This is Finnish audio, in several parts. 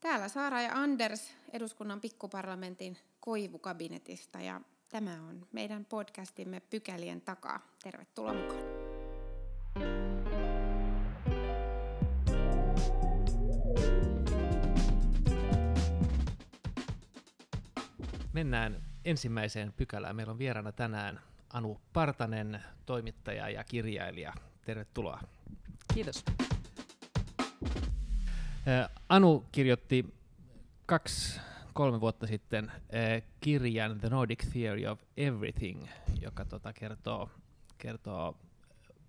Täällä Saara ja Anders eduskunnan pikkuparlamentin koivukabinetista ja tämä on meidän podcastimme Pykälien takaa. Tervetuloa mukaan. Mennään ensimmäiseen pykälään. Meillä on vieraana tänään Anu Partanen, toimittaja ja kirjailija. Tervetuloa. Kiitos. Anu kirjoitti 2-3 vuotta sitten kirjan The Nordic Theory of Everything, joka kertoo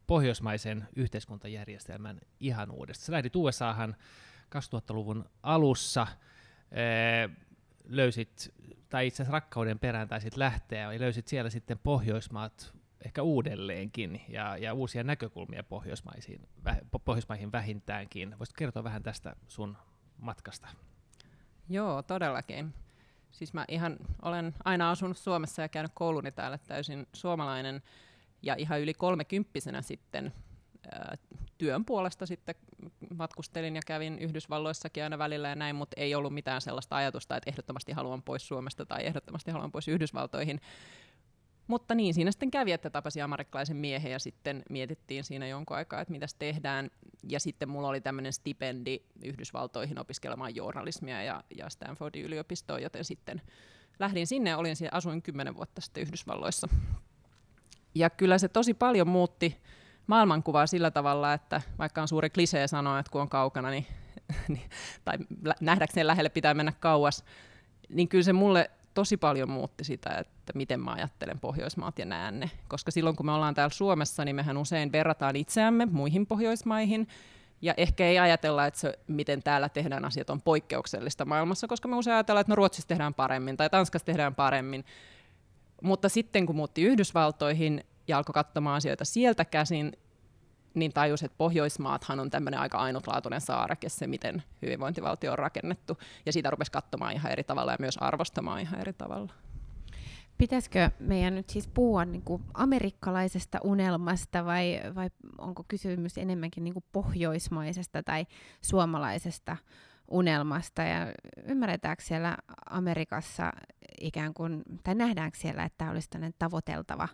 pohjoismaisen yhteiskuntajärjestelmän ihanuudesta. Sä lähdit USAhan 2000-luvun alussa, löysit, tai itse asiassa rakkauden perään taisit lähteä, ja löysit siellä sitten Pohjoismaat ehkä uudelleenkin ja uusia näkökulmia Pohjoismaihin vähintäänkin. Voisit kertoa vähän tästä sun matkasta? Joo, todellakin. Siis mä ihan olen aina asunut Suomessa ja käynyt kouluni täällä, täysin suomalainen, ja ihan yli 30-vuotiaana sitten työn puolesta sitten matkustelin ja kävin Yhdysvalloissakin aina välillä ja näin, mutta ei ollut mitään sellaista ajatusta, että ehdottomasti haluan pois Suomesta tai ehdottomasti haluan pois Yhdysvaltoihin. Mutta niin, siinä sitten kävi, että tapasin amerikkalaisen miehen ja sitten mietittiin siinä jonkun aikaa, että mitäs tehdään. Ja sitten mulla oli tämmöinen stipendi Yhdysvaltoihin opiskelemaan journalismia ja Stanfordin yliopistoon, joten sitten lähdin sinne ja asuin 10 vuotta sitten Yhdysvalloissa. Ja kyllä se tosi paljon muutti maailmankuvaa sillä tavalla, että vaikka on suuri klisee sanoa, että kun on kaukana, niin tai nähdäkseen lähelle pitää mennä kauas, niin kyllä se mulle tosi paljon muutti sitä, että miten mä ajattelen Pohjoismaat ja näen ne. Koska silloin, kun me ollaan täällä Suomessa, niin mehän usein verrataan itseämme muihin Pohjoismaihin, ja ehkä ei ajatella, että se, miten täällä tehdään asiat, on poikkeuksellista maailmassa, koska me usein ajatellaan, että no Ruotsissa tehdään paremmin tai Tanskassa tehdään paremmin. Mutta sitten, kun muutti Yhdysvaltoihin ja alkoi katsomaan asioita sieltä käsin, niin tajus, että Pohjoismaathan on tämmöinen aika ainutlaatuinen saareke, se miten hyvinvointivaltio on rakennettu, ja siitä rupesi katsomaan ihan eri tavalla ja myös arvostamaan ihan eri tavalla. Pitäisikö meidän nyt siis puhua niin kuin amerikkalaisesta unelmasta vai onko kysymys enemmänkin niin kuin pohjoismaisesta tai suomalaisesta unelmasta, ja ymmärretäänkö siellä Amerikassa ikään kuin, tai nähdäänkö siellä, että olisi tämmöinen tavoiteltava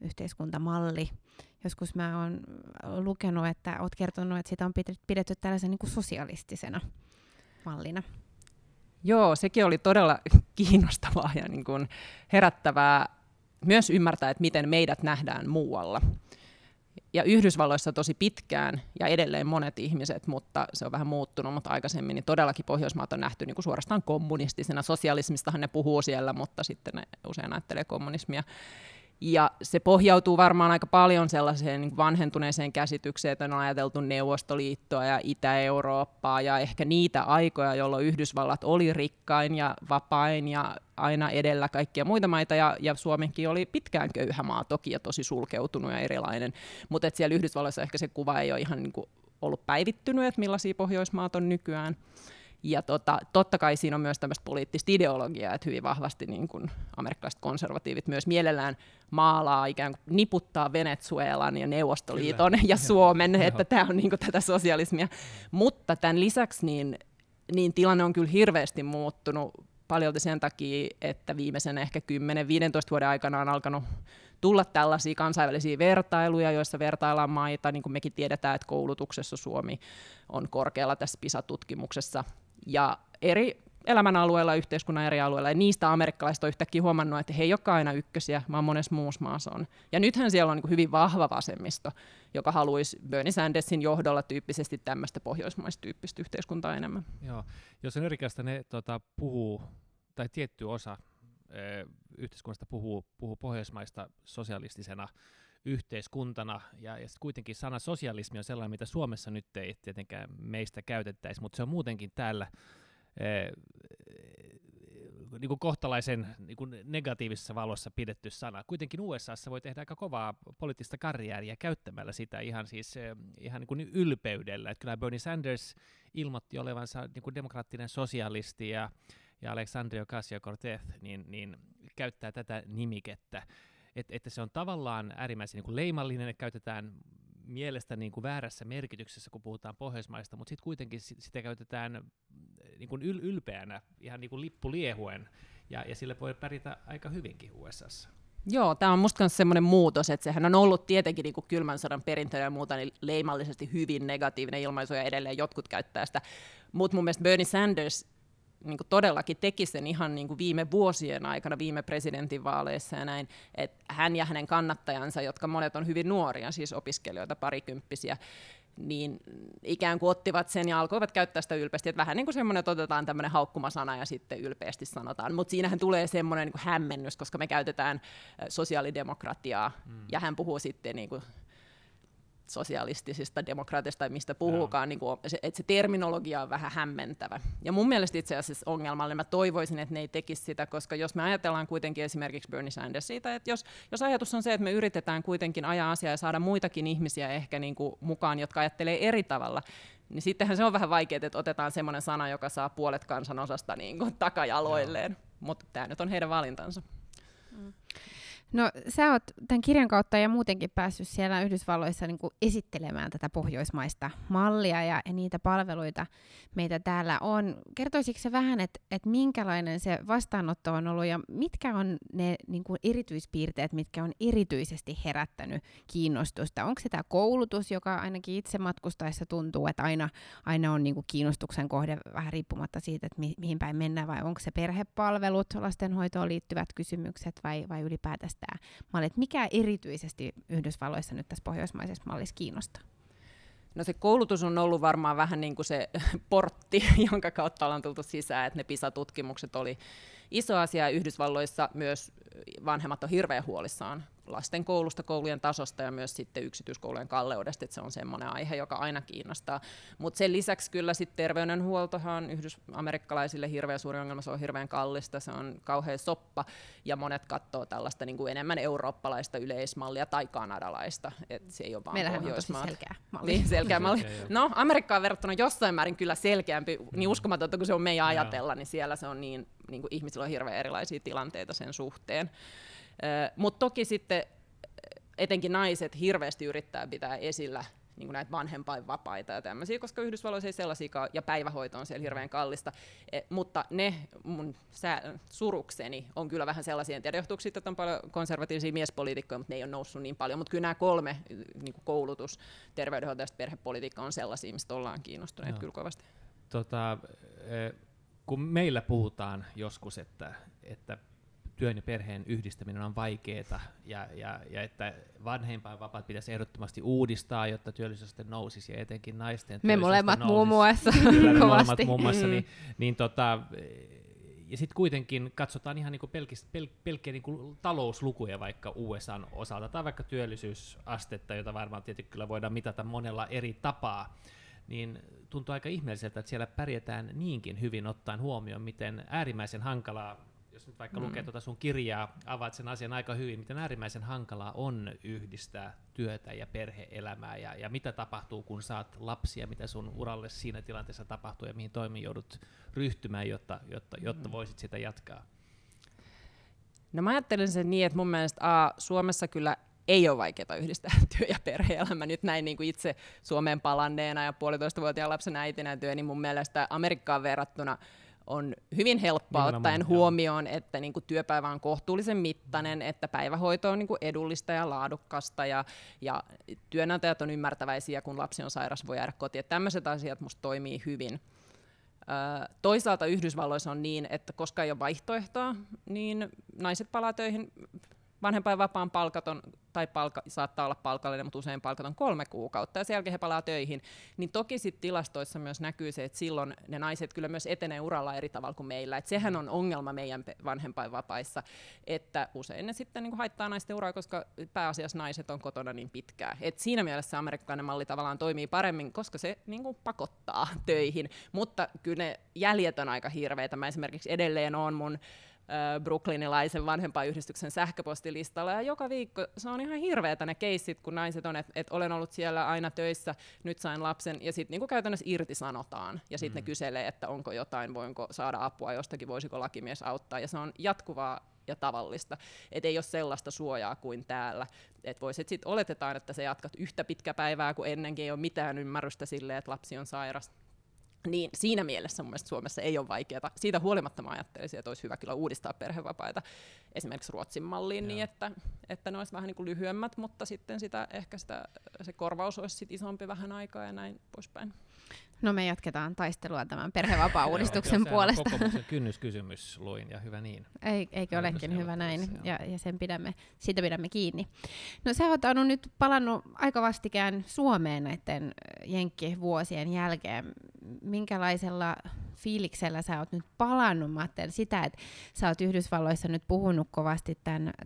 yhteiskuntamalli? Joskus mä oon lukenut, että oot kertonut, että sitä on pidetty tällaisen niin kuin sosialistisena mallina. Joo, sekin oli todella kiinnostavaa ja niin kuin herättävää myös ymmärtää, että miten meidät nähdään muualla. Ja Yhdysvalloissa tosi pitkään ja edelleen monet ihmiset, mutta se on vähän muuttunut, mutta aikaisemmin niin todellakin Pohjoismaat on nähty niin kuin suorastaan kommunistisena. Sosialismistahan ne puhuu siellä, mutta sitten ne usein ajattelee kommunismia. Ja se pohjautuu varmaan aika paljon sellaiseen vanhentuneeseen käsitykseen, että on ajateltu Neuvostoliittoa ja Itä-Eurooppaa ja ehkä niitä aikoja, jolloin Yhdysvallat oli rikkain ja vapain ja aina edellä kaikkia muita maita, ja Suomenkin oli pitkään köyhä maa toki ja tosi sulkeutunut ja erilainen, mutta siellä Yhdysvalloissa ehkä se kuva ei ole ihan niin kuin ollut päivittynyt, että millaisia Pohjoismaat on nykyään. Ja totta kai siinä on myös tämmöistä poliittista ideologiaa, että hyvin vahvasti niin kuin amerikkalaiset konservatiivit myös mielellään maalaa, ikään kuin niputtaa Venezuelan ja Neuvostoliiton ja Suomen, että tämä on niin kuin tätä sosialismia. Mutta tämän lisäksi niin tilanne on kyllä hirveästi muuttunut paljolti sen takia, että viimeisen ehkä 10-15 vuoden aikana on alkanut tulla tällaisia kansainvälisiä vertailuja, joissa vertaillaan maita, niin kuin mekin tiedetään, että koulutuksessa Suomi on korkealla tässä PISA-tutkimuksessa. Ja eri elämänalueilla, yhteiskunnan eri alueilla, ja niistä amerikkalaiset on yhtäkkiä huomannut, että he ei olekaan aina ykkösiä, vaan monessa muussa maassa on. Ja nythän siellä on niin kuin hyvin vahva vasemmisto, joka haluaisi Bernie Sandersin johdolla tyyppisesti tämmöistä pohjoismaistyyppistä yhteiskuntaa enemmän. Joo, jos on erikäistä, ne puhuu, tai tietty osa yhteiskunnasta puhuu pohjoismaista sosialistisena yhteiskuntana, ja kuitenkin sana sosialismi on sellainen, mitä Suomessa nyt ei tietenkään meistä käytettäisi, mutta se on muutenkin täällä niin kuin kohtalaisen niin kuin negatiivisessa valossa pidetty sana. Kuitenkin USAssa voi tehdä aika kovaa poliittista karjääriä käyttämällä sitä ihan niin kuin ylpeydellä. Että kyllä Bernie Sanders ilmoitti olevansa niin kuin demokraattinen sosialisti, ja Alexandria Ocasio-Cortez niin käyttää tätä nimikettä. Että se on tavallaan äärimmäisen niin kuin leimallinen, että käytetään mielestä niin kuin väärässä merkityksessä, kun puhutaan pohjoismaista, mutta sitten kuitenkin sitä käytetään niin kuin ylpeänä, ihan niin kuin lippuliehuen, ja sillä voi pärjätä aika hyvinkin USAssa. Joo, tämä on musta myös semmoinen muutos, että sehän on ollut tietenkin niin kuin kylmän sodan perintönä ja muuta, niin leimallisesti hyvin negatiivinen ilmaisu, ja edelleen jotkut käyttää sitä. Mutta mun mielestä Bernie Sanders niin kuin todellakin teki sen ihan niin kuin viime vuosien aikana, viime presidentinvaaleissa ja näin, että hän ja hänen kannattajansa, jotka monet on hyvin nuoria, siis opiskelijoita, parikymppisiä, niin ikään kuin ottivat sen ja alkoivat käyttää sitä ylpeästi, että vähän niin kuin semmoinen, että otetaan tämmöinen haukkumasana ja sitten ylpeästi sanotaan, mutta siinähän tulee semmoinen niin kuin hämmennys, koska me käytetään sosiaalidemokratiaa, ja hän puhuu sitten niin kuin sosialistisista demokraatista tai mistä puhuukaan, niin kuin, että se terminologia on vähän hämmentävä. Ja mun mielestä itse asiassa ongelmalle mä toivoisin, että ne ei tekisi sitä, koska jos me ajatellaan kuitenkin esimerkiksi Bernie Sanders siitä, että jos ajatus on se, että me yritetään kuitenkin ajaa asiaa ja saada muitakin ihmisiä ehkä niin kuin mukaan, jotka ajattelee eri tavalla, niin sittenhän se on vähän vaikeaa, että otetaan semmoinen sana, joka saa puolet kansanosasta niin kuin takajaloilleen, mutta tämä nyt on heidän valintansa. Mm. No sä oot tämän kirjan kautta ja muutenkin päässyt siellä Yhdysvalloissa niin kuin esittelemään tätä pohjoismaista mallia ja niitä palveluita meitä täällä on. Kertoisitko sä vähän, että minkälainen se vastaanotto on ollut ja mitkä on ne niin kuin erityispiirteet, mitkä on erityisesti herättänyt kiinnostusta? Onko se tämä koulutus, joka ainakin itse matkustaessa tuntuu, että aina on niin kuin kiinnostuksen kohde vähän riippumatta siitä, että mihin päin mennään, vai onko se perhepalvelut, lastenhoitoon liittyvät kysymykset vai ylipäätään malli, että mikä erityisesti Yhdysvalloissa nyt tässä pohjoismaisessa mallissa kiinnostaa? No se koulutus on ollut varmaan vähän niin kuin se portti, jonka kautta ollaan tultu sisään, että ne PISA-tutkimukset oli iso asia. Yhdysvalloissa myös vanhemmat on hirveän huolissaan lasten koulusta, koulujen tasosta ja myös sitten yksityiskoulujen kalleudesta, että se on semmoinen aihe, joka aina kiinnostaa. Mutta sen lisäksi kyllä sitten terveydenhuoltohan amerikkalaisille hirveän suuri ongelma, se on hirveän kallista, se on kauhean soppa ja monet katsoo tällaista niin kuin enemmän eurooppalaista yleismallia tai kanadalaista, että se ei ole vaan Pohjoismaat. Meillähän on tosi selkeä malli. Niin, selkeä malli. No Amerikkaan verrattuna jossain määrin kyllä selkeämpi, niin uskomatonta kuin se on meidän ajatella, niin siellä se on niin kuin ihmisillä on hirveän erilaisia tilanteita sen suhteen. Mutta toki sitten etenkin naiset hirveästi yrittää pitää esillä niin kuin näitä vanhempainvapaita ja tämmöisiä, koska Yhdysvalloissa ei sellaisiakaan, ja päivähoito on siellä hirveän kallista. Mutta ne mun surukseni on kyllä vähän sellaisia, en tiedä johtuuko siitä, että on paljon konservatiivisia miespoliitikkoja, mutta ne ei ole noussut niin paljon. Mutta kyllä nämä kolme, niin kuin koulutus, terveydenhoito ja perhepolitiikka, on sellaisia, mistä ollaan kiinnostuneet kyllä kovasti. Kun meillä puhutaan joskus, että työn ja perheen yhdistäminen on vaikeaa ja että vanhempainvapaat pitäisi ehdottomasti uudistaa, jotta työllisyysaste nousisi ja etenkin naisten työllisyysaste nousisi. Me molemmat muun muassa kovasti. Ja sitten kuitenkin katsotaan ihan niinku pelkkiä niinku talouslukuja vaikka USA:n osalta tai vaikka työllisyysastetta, jota varmaan tietysti kyllä voidaan mitata monella eri tapaa, niin tuntuu aika ihmeelliseltä, että siellä pärjätään niinkin hyvin ottaen huomioon, miten äärimmäisen hankalaa, jos nyt vaikka lukee tuota sun kirjaa, avaat sen asian aika hyvin, miten äärimmäisen hankalaa on yhdistää työtä ja perhe-elämää, ja mitä tapahtuu, kun saat lapsia, mitä sun uralle siinä tilanteessa tapahtuu, ja mihin toimiin joudut ryhtymään, jotta voisit sitä jatkaa? No mä ajattelen sen niin, että mun mielestä Suomessa kyllä ei ole vaikeaa yhdistää työ- ja perhe-elämä. Nyt näin niin kuin itse Suomeen palanneena ja 1,5-vuotiaan lapsen äitinä työ, niin mun mielestä Amerikkaan verrattuna on hyvin helppoa ottaen huomioon, että niin kuin työpäivä on kohtuullisen mittainen, että päivähoito on niin kuin edullista ja laadukasta, ja työnantajat on ymmärtäväisiä, kun lapsi on sairas, voi jäädä kotiin. Tämmöiset asiat musta toimii hyvin. Toisaalta Yhdysvalloissa on niin, että koska ei ole vaihtoehtoa, niin naiset palaa töihin. Vanhempainvapaan palkaton, tai saattaa olla palkallinen, mutta usein palkaton 3 kuukautta, ja sen jälkeen he palaa töihin, niin toki sit tilastoissa myös näkyy se, että silloin ne naiset kyllä myös etenee uralla eri tavalla kuin meillä. Et sehän on ongelma meidän vanhempainvapaissa, että usein ne sitten niinku haittaa naisten uraa, koska pääasiassa naiset on kotona niin pitkään. Et siinä mielessä amerikkalainen malli tavallaan toimii paremmin, koska se niinku pakottaa töihin, mutta kyllä ne jäljet on aika hirveitä. Mä esimerkiksi edelleen oon mun brooklynilaisen vanhempainyhdistyksen sähköpostilistalla, ja joka viikko se on ihan hirveetä ne keissit, kun naiset on, että olen ollut siellä aina töissä, nyt sain lapsen, ja sitten niinku käytännössä irtisanotaan, ja sitten ne kyselee, että onko jotain, voinko saada apua jostakin, voisiko lakimies auttaa, ja se on jatkuvaa ja tavallista, et ei ole sellaista suojaa kuin täällä, että voisit sitten oletetaan, että sä jatkat yhtä pitkä päivää kuin ennenkin, ei ole mitään ymmärrystä silleen, että lapsi on sairas. Niin siinä mielessä mun mielestä Suomessa ei ole vaikeaa. Siitä huolimatta mä ajattelisin, että olisi hyvä kyllä uudistaa perhevapaita esimerkiksi Ruotsin malliin. Joo. Niin, että ne olisi vähän niin kuin lyhyemmät, mutta sitten sitä, ehkä sitä, se korvaus olisi sit isompi vähän aikaa ja näin poispäin. No me jatketaan taistelua tämän perhevapaa-uudistuksen puolesta. Sehän on kokoomuksen kynnyskysymys, luin, ja hyvä niin. Eikö olekin hyvä näin, ja sen pidämme, siitä pidämme kiinni. No sä oot, Anu, nyt palannut aika vastikään Suomeen näiden jenkkivuosien jälkeen. Minkälaisella fiiliksellä sä oot nyt palannut? Mä ajattelen sitä, että sä oot Yhdysvalloissa nyt puhunut kovasti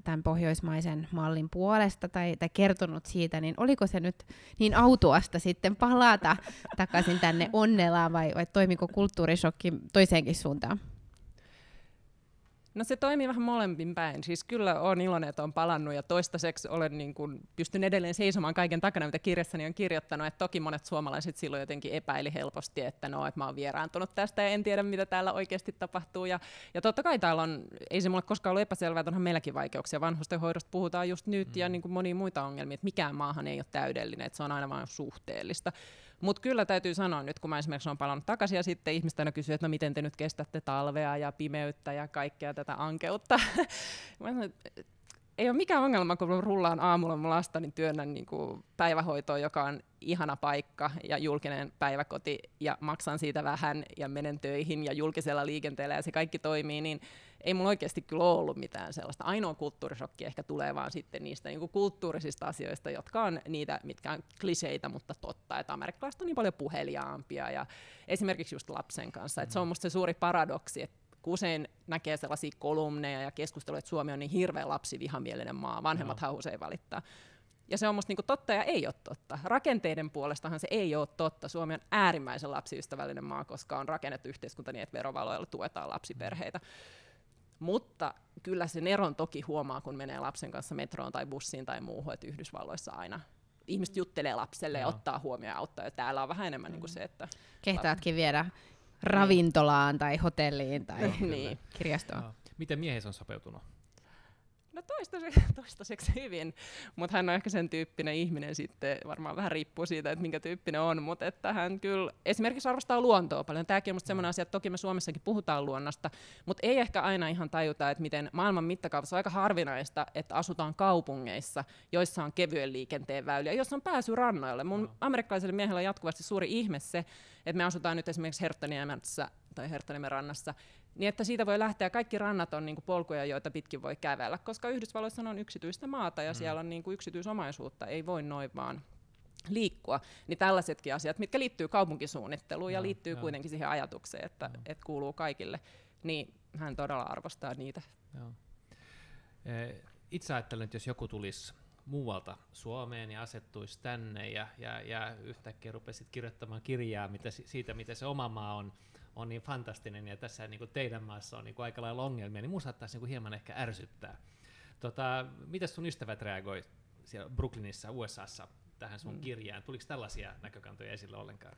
tämän pohjoismaisen mallin puolesta tai kertonut siitä, niin oliko se nyt niin autuasta sitten palata takaisin tänne Onnelaan vai toimiko kulttuurishokki toiseenkin suuntaan? No se toimii vähän molempin päin. Siis kyllä olen iloinen, että olen palannut ja toistaiseksi olen niin kuin pystyn edelleen seisomaan kaiken takana, mitä kirjassani on kirjoittanut. Et toki monet suomalaiset silloin jotenkin epäili helposti, että no, että mä oon vieraantunut tästä ja en tiedä, mitä täällä oikeasti tapahtuu. Ja totta kai täällä on, ei se mulle koskaan ollut epäselvää, että onhan meilläkin vaikeuksia. Vanhustenhoidosta puhutaan just nyt ja niin kuin monia muita ongelmia, että mikään maahan ei ole täydellinen, että se on aina vain suhteellista. Mutta kyllä täytyy sanoa nyt, kun mä esimerkiksi olen palannut takaisin ja sitten ihmiset aina kysyy, että no miten te nyt kestätte talvea ja pimeyttä ja kaikkea tätä ankeutta. Mä sanon, ei ole mikään ongelma, kun rullaan aamulla mun lastani työnnän niin kuin päivähoitoon, joka on ihana paikka ja julkinen päiväkoti ja maksan siitä vähän ja menen töihin ja julkisella liikenteellä ja se kaikki toimii, niin ei mulla oikeasti kyllä ollut mitään sellaista. Ainoa kulttuurishokki ehkä tulee vaan sitten niistä niin kuin kulttuurisista asioista, jotka on niitä, mitkä on kliseitä, mutta totta, että amerikkalaiset on niin paljon puheliaampia ja esimerkiksi just lapsen kanssa. Et se on musta se suuri paradoksi, että usein näkee sellaisia kolumneja ja keskusteluja, että Suomi on niin hirveän lapsivihamielinen maa, vanhemmathan usein valittaa. Ja se on musta niinku totta ja ei ole totta. Rakenteiden puolestahan se ei ole totta. Suomi on äärimmäisen lapsiystävällinen maa, koska on rakennettu yhteiskunta niin, että verovaloilla tuetaan lapsiperheitä. Mutta kyllä sen eron toki huomaa, kun menee lapsen kanssa metroon tai bussiin tai muuhun, että Yhdysvalloissa aina ihmiset juttelee lapselle ja ottaa huomioon ja auttaa. Ja täällä on vähän enemmän niinku se, että... Kehtaatkin viedä ravintolaan tai hotelliin tai niin. Kirjastoon. No. Miten miehes on sopeutunut? No toistaiseksi hyvin, mutta hän on ehkä sen tyyppinen ihminen sitten, varmaan vähän riippuu siitä, että minkä tyyppinen on, mutta että hän kyllä esimerkiksi arvostaa luontoa paljon. Tämäkin on musta sellainen asia, että toki me Suomessakin puhutaan luonnosta, mutta ei ehkä aina ihan tajuta, että miten maailman mittakaavassa on aika harvinaista, että asutaan kaupungeissa, joissa on kevyen liikenteen väyliä, joissa on pääsy rannoille. Mun amerikkalaiselle miehellä on jatkuvasti suuri ihme se, että me asutaan nyt esimerkiksi Herttoniemässä tai Herttoniemen rannassa, niin että siitä voi lähteä, kaikki rannat on niinku polkuja, joita pitkin voi kävellä, koska Yhdysvalloissa on yksityistä maata ja siellä on niinku yksityisomaisuutta, ei voi noin vaan liikkua. Niin tällaisetkin asiat, mitkä liittyy kaupunkisuunnitteluun ja liittyy kuitenkin siihen ajatukseen, että et kuuluu kaikille, niin hän todella arvostaa niitä. Joo. Itse ajattelen, että jos joku tulisi muualta Suomeen ja asettuisi tänne ja yhtäkkiä rupesit kirjoittamaan kirjaa siitä, mitä se oma maa on niin fantastinen, ja tässä niin kuin teidän maassa on niin kuin aika lailla ongelmia, niin minun saattaisi niin hieman ehkä ärsyttää. Mitäs sun ystävät reagoi siellä Brooklynissa, USAssa tähän sun kirjaan? Tuliko tällaisia näkökantoja esille ollenkaan?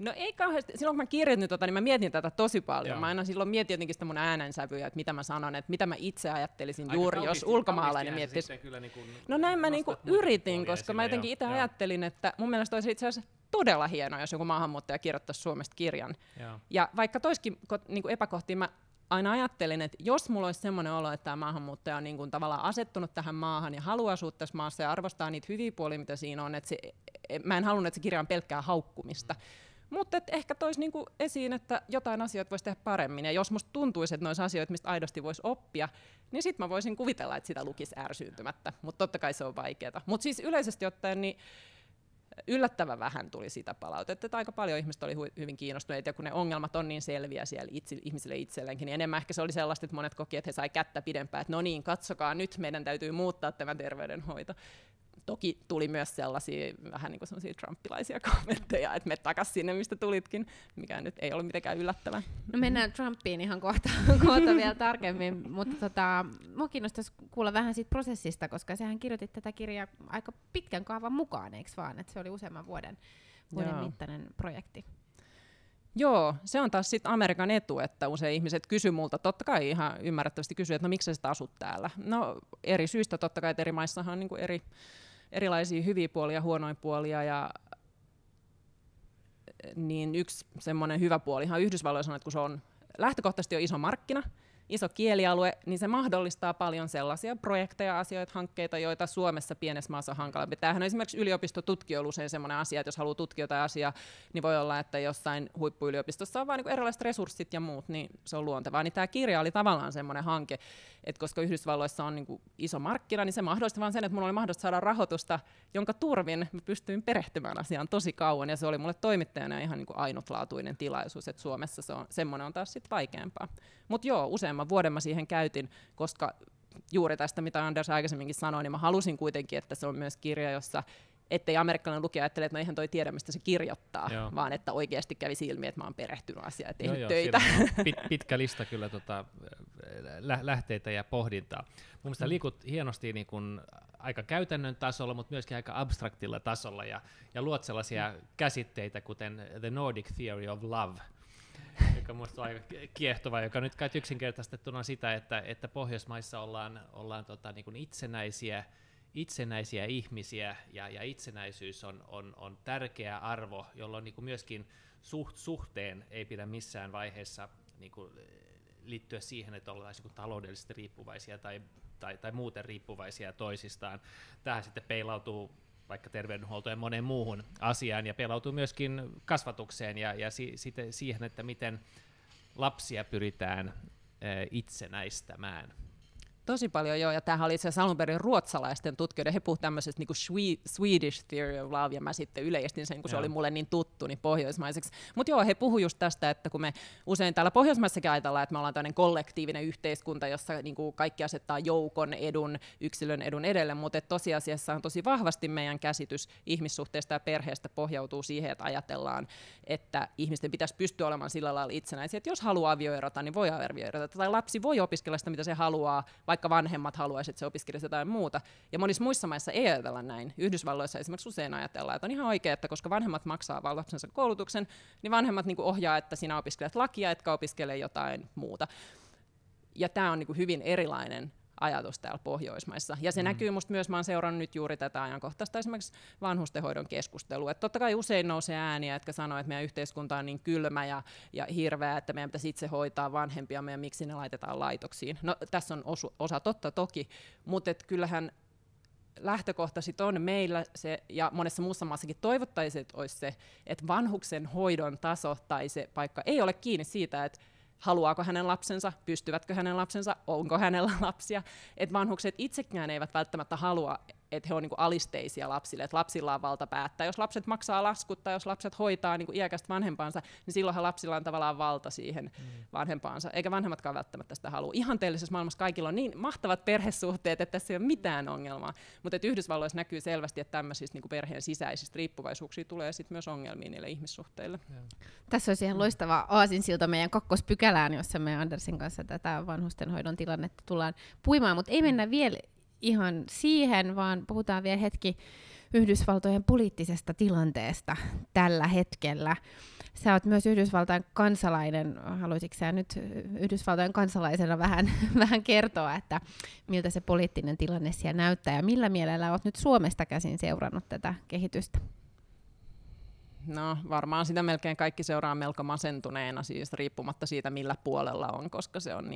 No ei kauheasti. Silloin kun mä kirjoitin niin mä mietin tätä tosi paljon. Joo. Mä aina silloin mietin jotenkin sitä mun äänensävyä, että mitä mä sanon, että mitä mä itse ajattelisin aika juuri, jos ulkomaalainen miettisi. Niin no näin mä niinku yritin, koska mä jotenkin itse ajattelin, että mun mielestä olisi itse asiassa todella hienoa, jos joku maahanmuuttaja kirjoittaisi Suomesta kirjan. Joo. Ja vaikka toiskin niinku epäkohtiin mä aina ajattelin, että jos mulla olisi semmoinen olo, että tämä maahanmuuttaja on niin kuin tavallaan asettunut tähän maahan ja haluaa asua tässä maassa ja arvostaa niitä hyviä puolia, mitä siinä on, että mä en halunnut, että se kirja on pelkkää haukkumista. Mutta ehkä toisi niinku esiin, että jotain asioita voisi tehdä paremmin, ja jos musta tuntuisi, että noissa asioita, mistä aidosti voisi oppia, niin sitten mä voisin kuvitella, että sitä lukisi ärsyyntymättä, mutta totta kai se on vaikeaa. Mutta siis yleisesti ottaen niin yllättävän vähän tuli sitä palautetta, että aika paljon ihmiset oli hyvin kiinnostuneita, ja kun ne ongelmat on niin selviä siellä ihmisille itselleenkin, niin enemmän ehkä se oli sellaista, että monet koki, että he sai kättä pidempään, että no niin, katsokaa nyt, meidän täytyy muuttaa tämä terveydenhoito. Toki tuli myös sellaisia vähän niin kuin sellaisia trumpilaisia kommentteja, että me takaisin sinne, mistä tulitkin, mikä nyt ei ole mitenkään yllättävää. No mennään Trumpiin ihan kohta vielä tarkemmin, mutta minua kiinnostaisi kuulla vähän siitä prosessista, koska sehän kirjoitit tätä kirjaa aika pitkän kaavan mukaan, eikö vaan? Että se oli useamman vuoden mittainen projekti. Joo, se on taas sitten Amerikan etu, että usein ihmiset kysyy multa, totta kai ihan ymmärrettävästi kysyy, että no miksi sä asut täällä? No eri syistä totta kai, että eri maissahan on niin kuin erilaisia hyviä puolia, huonoja puolia, ja niin yksi semmoinen hyvä puoli ihan Yhdysvalloissa on, että kun se on lähtökohtaisesti on iso markkina, iso kielialue, niin se mahdollistaa paljon sellaisia projekteja, asioita, hankkeita, joita Suomessa pienessä maassa on hankalampi. Tämähän on esimerkiksi yliopistotutkijoilla on usein sellainen asia, että jos haluaa tutkia jotain asiaa, niin voi olla, että jossain huippuyliopistossa on vain niin erilaiset resurssit ja muut, niin se on luontevaa. Niin tämä kirja oli tavallaan sellainen hanke, että koska Yhdysvalloissa on niin iso markkina, niin se mahdollisti vain sen, että minulla oli mahdollista saada rahoitusta, jonka turvin mä pystyin perehtymään asiaan tosi kauan, ja se oli mulle toimittajana ihan niin ainutlaatuinen tilaisuus, että Suomessa se on, semmoinen on taas sitten vaikeampaa. Mut joo, useamman vuoden mä siihen käytin, koska juuri tästä, mitä Anders aikaisemminkin sanoi, niin mä halusin kuitenkin, että se on myös kirja, jossa ettei amerikkalainen lukija ajattele, että no eihän toi tiedä, mistä se kirjoittaa, joo, vaan että oikeasti kävi ilmi, että mä oon perehtynyt asiaan ja tehnyt töitä. Pitkä lista kyllä lähteitä ja pohdintaa. Mun mielestä liikut hienosti niin kun aika käytännön tasolla, mutta myöskin aika abstraktilla tasolla ja luot sellaisia käsitteitä, kuten The Nordic Theory of Love, joka minusta on aika kiehtova, joka nyt kai yksinkertaistettuna sitä, että Pohjoismaissa ollaan niin kuin itsenäisiä ihmisiä, ja itsenäisyys on tärkeä arvo, jolloin niin kuin myöskin suhteen ei pidä missään vaiheessa niin kuin liittyä siihen, että ollaan niin kuin taloudellisesti riippuvaisia tai muuten riippuvaisia toisistaan. Tähän sitten peilautuu vaikka terveydenhuoltoon ja moneen muuhun asiaan, ja pelautuu myöskin kasvatukseen ja siihen, että miten lapsia pyritään itsenäistämään. Tosi paljon joo, ja tämähän oli itse asiassa alun perin ruotsalaisten tutkijoiden, he puhuivat tämmöisestä niinku Swedish Theory of Love, ja mä sitten yleistin sen, kun se oli mulle niin tuttu, niin pohjoismaiseksi. Mutta joo, he puhuivat just tästä, että kun me usein täällä Pohjoismaissakin ajatellaan, että me ollaan tämmöinen kollektiivinen yhteiskunta, jossa niinku kaikki asettaa joukon edun, yksilön edun edelle, mutta tosiasiassa on tosi vahvasti meidän käsitys ihmissuhteesta ja perheestä pohjautuu siihen, että ajatellaan, että ihmisten pitäisi pystyä olemaan sillä lailla itsenäisiä, että jos haluaa avioerota, niin voi avioerota, tai lapsi voi opiskella sitä, mitä se haluaa, vaikka vanhemmat haluaisivat, että se opiskelisi jotain muuta. Ja monissa muissa maissa ei ajatella näin. Yhdysvalloissa esimerkiksi usein ajatellaan, että on ihan oikein, että koska vanhemmat maksaa vaan lapsensa koulutuksen, niin vanhemmat niin kuin ohjaa, että sinä opiskelet lakia, etkä opiskele jotain muuta. Ja tämä on niin kuin hyvin erilainen ajatus täällä Pohjoismaissa. Ja se näkyy musta myös, mä oon seurannut nyt juuri tätä ajankohtaista esimerkiksi vanhustenhoidon keskustelua. Et totta kai usein nousee ääniä, jotka sanoo, että meidän yhteiskunta on niin kylmä ja hirveä, että meidän pitäisi itse hoitaa vanhempia ja miksi ne laitetaan laitoksiin. No tässä on osa totta toki, mutta kyllähän lähtökohta sit on meillä se, ja monessa muussa maassakin toivottaisiin, että olisi se, että vanhuksen hoidon taso tai se paikka ei ole kiinni siitä, että haluaako hänen lapsensa, pystyvätkö hänen lapsensa, onko hänellä lapsia. Et vanhukset itsekään eivät välttämättä halua, että he on niinku alisteisia lapsille, että lapsilla on valta päättää. Jos lapset maksaa laskut tai jos lapset hoitaa niinku iäkästä vanhempaansa, niin silloinhan lapsilla on tavallaan valta siihen vanhempaansa, eikä vanhemmatkaan välttämättä sitä halua. Ihanteellisessa maailmassa kaikilla on niin mahtavat perhesuhteet, että tässä ei ole mitään ongelmaa. Mutta Yhdysvalloissa näkyy selvästi, että tämmöisistä niinku perheen sisäisistä riippuvaisuuksia tulee sit myös ongelmia niille ihmissuhteille. Ja. Tässä olisi ihan loistava aasinsilta meidän kakkospykälään, jossa me Andersin kanssa tätä vanhustenhoidon tilannetta tullaan puimaan, mutta ei mennä vielä ihan siihen, vaan puhutaan vielä hetki Yhdysvaltojen poliittisesta tilanteesta tällä hetkellä. Sä oot myös Yhdysvaltain kansalainen. Haluaisitko sä nyt Yhdysvaltain kansalaisena vähän kertoa, että miltä se poliittinen tilanne siellä näyttää ja millä mielellä oot nyt Suomesta käsin seurannut tätä kehitystä? No varmaan sitä melkein kaikki seuraa melko masentuneena, siis riippumatta siitä millä puolella on, koska se on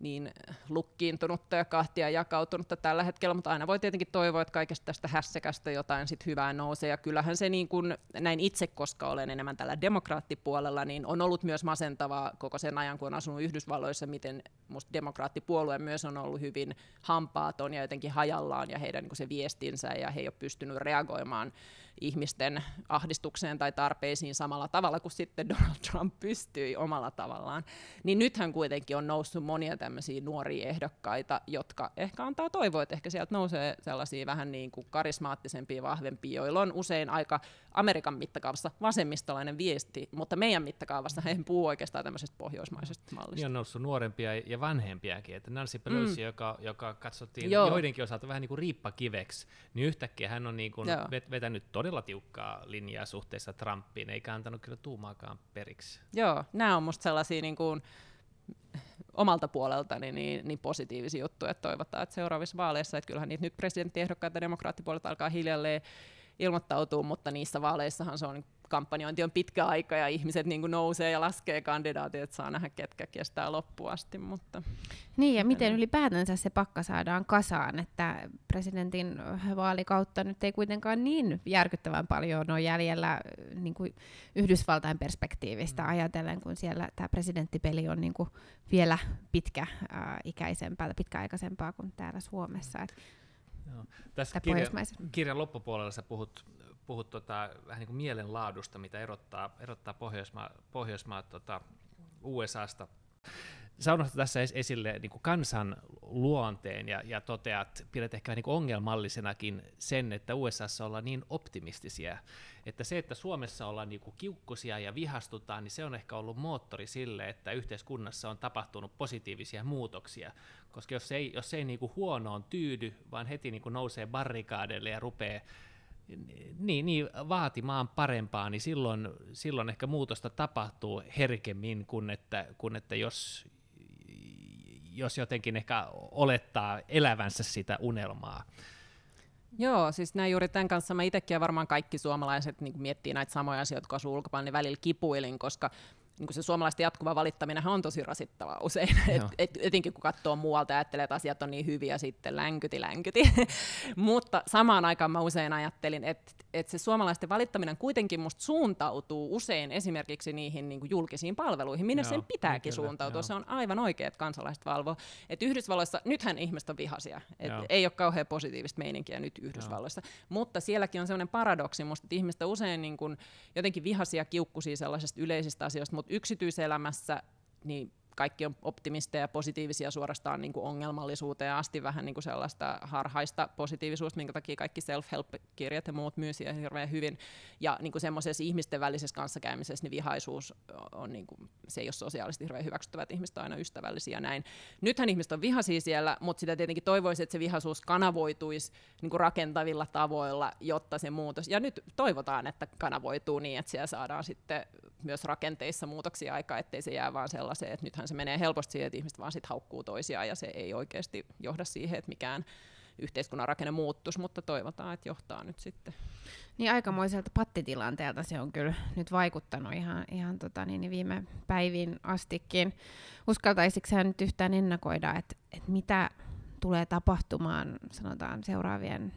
niin lukkiintunutta ja kahtia jakautunutta tällä hetkellä, mutta aina voi tietenkin toivoa, että kaikesta tästä hässäkästä jotain sit hyvää nousee, ja kyllähän se niin kun, näin itse, koska olen enemmän tällä demokraattipuolella, niin on ollut myös masentavaa koko sen ajan, kun on asunut Yhdysvalloissa, miten musta demokraattipuolue myös on ollut hyvin hampaaton ja jotenkin hajallaan, ja heidän niin kun se viestinsä, ja he ei ole pystynyt reagoimaan ihmisten ahdistukseen tai tarpeisiin samalla tavalla kuin sitten Donald Trump pystyi omalla tavallaan. Niin nythän kuitenkin on noussut monia tämmöisiä nuoria ehdokkaita, jotka ehkä antaa toivoa, että ehkä sieltä nousee sellaisia vähän niin kuin karismaattisempia, vahvempia, joilla on usein aika Amerikan mittakaavassa vasemmistolainen viesti, mutta meidän mittakaavassa he puhuu oikeastaan tämmöisestä pohjoismaisesta mallista. Niin on noussut nuorempia ja vanhempiakin, että Nancy Pelosi, joka katsottiin joidenkin osalta vähän niin kuin riippakiveksi, niin yhtäkkiä hän on niin kuin vetänyt todella tiukkaa linjaa suhteessa Trumpiin, eikä antanut kyllä tuumaakaan periksi. Joo, nämä on musta sellaisia niin kuin omalta puoleltani niin positiivisia juttuja, että toivotaan, että seuraavissa vaaleissa, että kyllähän niitä nyt presidenttiehdokkaita demokraattipuolelta alkaa hiljalleen ilmoittautua, mutta niissä vaaleissahan se on kampanjointi on pitkä aika ja ihmiset niin kuin nousee ja laskee kandidaatit, että saa nähdä ketkä kestää loppuun asti. Mutta niin ja miten ylipäätänsä se pakka saadaan kasaan, että presidentin vaalikautta nyt ei kuitenkaan niin järkyttävän paljon ole jäljellä niin kuin Yhdysvaltain perspektiivistä ajatellen, kun siellä tämä presidenttipeli on niin kuin vielä pitkäaikaisempaa kuin täällä Suomessa. No. Tässä kirjan loppupuolella sä puhut vähän niin kuin mielenlaadusta, mitä erottaa Pohjoismaat USAsta. Sä unohdat tässä esille niin kuin kansan luonteen ja toteat, pidät ehkä niin kuin ongelmallisenakin sen, että USAssa ollaan niin optimistisia. Että se, että Suomessa ollaan niin kuin kiukkuisia ja vihastutaan, niin se on ehkä ollut moottori sille, että yhteiskunnassa on tapahtunut positiivisia muutoksia. Koska jos ei niin kuin huonoon tyydy, vaan heti niin kuin nousee barrikaadelle ja rupeaa niin vaatimaan parempaa, niin silloin ehkä muutosta tapahtuu herkemmin kuin että jos jotenkin ehkä olettaa elävänsä sitä unelmaa. Joo, siis näin juuri tämän kanssa mä itsekin ja varmaan kaikki suomalaiset niin kun miettii näitä samoja asioita, kun asuu ulkopuolella, niin välillä kipuilin, koska niin se suomalaisten jatkuva valittaminenhan on tosi rasittavaa usein, etenkin kun katsoo muualta ja ajattelee, että asiat on niin hyviä, sitten länkytti. Mutta samaan aikaan mä usein ajattelin, että se suomalaisten valittaminen kuitenkin musta suuntautuu usein esimerkiksi niihin niin kuin julkisiin palveluihin, minne sen pitääkin suuntautua. Joo. Se on aivan oikein, että kansalaiset valvoo. Et Yhdysvalloissa, nythän ihmiset on vihaisia, ei ole kauhean positiivista meininkiä nyt Yhdysvalloissa, mutta sielläkin on sellainen paradoksi musta, että ihmiset usein niin kuin jotenkin vihaisia, kiukkuisia sellaisista yleisistä asioista, mutta yksityiselämässä niin kaikki on optimisteja ja positiivisia suorastaan niin kuin ongelmallisuuteen asti, vähän niin kuin sellaista harhaista positiivisuutta, minkä takia kaikki self-help-kirjat ja muut myy siihen hirveän hyvin. Ja niin kuin semmoisessa ihmisten välisessä kanssakäymisessä niin vihaisuus on, niin kuin, se ei ole sosiaalisesti hirveän hyväksyttävää, että ihmiset on aina ystävällisiä ja näin. Nythän ihmiset on vihaisia siellä, mutta sitä tietenkin toivoisi, että se vihaisuus kanavoituisi niin kuin rakentavilla tavoilla, jotta se muutos, ja nyt toivotaan, että kanavoituu niin, että siellä saadaan sitten myös rakenteissa muutoksia aikaa, ettei se jää vaan sellaiseen, että nythän se menee helposti siihen, että ihmiset vaan sit haukkuu toisiaan ja se ei oikeasti johda siihen, että mikään yhteiskunnan rakenne muuttuisi, mutta toivotaan, että johtaa nyt sitten. Niin aikamoiselta pattitilanteelta se on kyllä nyt vaikuttanut ihan viime päiviin astikin. Uskaltaisitko sä nyt yhtään ennakoida, että mitä tulee tapahtumaan sanotaan seuraavien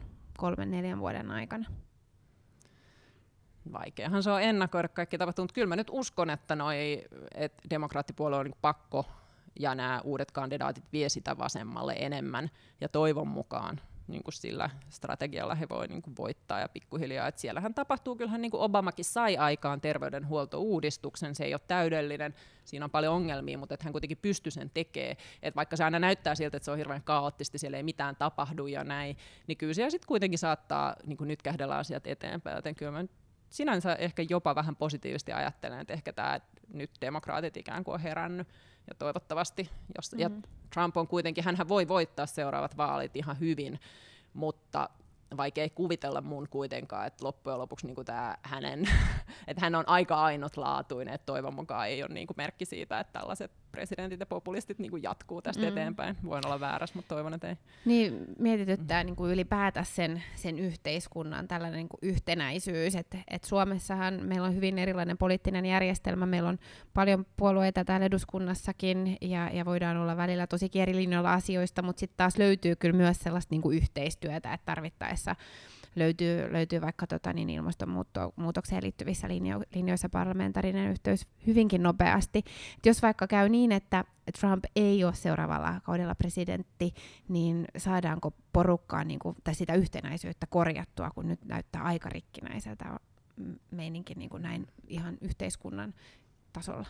3-4 vuoden aikana? Vaikeahan se on ennakoida kaikki tapahtunut. Kyllä mä nyt uskon, että demokraattipuolue on niin pakko ja nämä uudet kandidaatit vie sitä vasemmalle enemmän ja toivon mukaan niin kuin sillä strategialla he voi niin kuin voittaa ja pikkuhiljaa. Et siellähän tapahtuu, kyllähän niin kuin Obamakin sai aikaan terveydenhuoltouudistuksen, se ei ole täydellinen, siinä on paljon ongelmia, mutta hän kuitenkin pystyi sen tekemään. Et vaikka se aina näyttää siltä, että se on hirveän kaoottista, siellä ei mitään tapahdu ja näin, niin kyllä siellä sitten kuitenkin saattaa niin kuin nyt kähdellä asiat eteenpäin, joten kyllä mä sinänsä ehkä jopa vähän positiivisesti ajattelen, että ehkä tämä nyt demokraatit ikään kuin on herännyt ja toivottavasti, ja Trump on kuitenkin, hänhän voi voittaa seuraavat vaalit ihan hyvin, mutta vaikea kuvitella mun kuitenkaan, että loppujen lopuksi niin kuin tämä hänen, että hän on aika ainutlaatuinen, että toivon mukaan ei ole niin kuin merkki siitä, että tällaiset presidentit ja populistit niin kuin jatkuu tästä eteenpäin. Voin olla väärässä, mutta toivon, että ei. Niin, mietityttää niin kuin ylipäätä sen yhteiskunnan tällainen niin kuin yhtenäisyys, että Suomessahan meillä on hyvin erilainen poliittinen järjestelmä, meillä on paljon puolueita täällä eduskunnassakin ja voidaan olla välillä tosi eri linjoilla asioista, mutta sitten taas löytyy kyllä myös sellaista niin kuin yhteistyötä, että tarvittaessa löytyy vaikka ilmastonmuutokseen liittyvissä linjoissa parlamentaarinen yhteys hyvinkin nopeasti. Et jos vaikka käy niin, että Trump ei ole seuraavalla kaudella presidentti, niin saadaanko porukkaa niin kuin, tai sitä yhtenäisyyttä korjattua, kun nyt näyttää aika rikkinäiseltä meininki niin kuin näin ihan yhteiskunnan tasolla?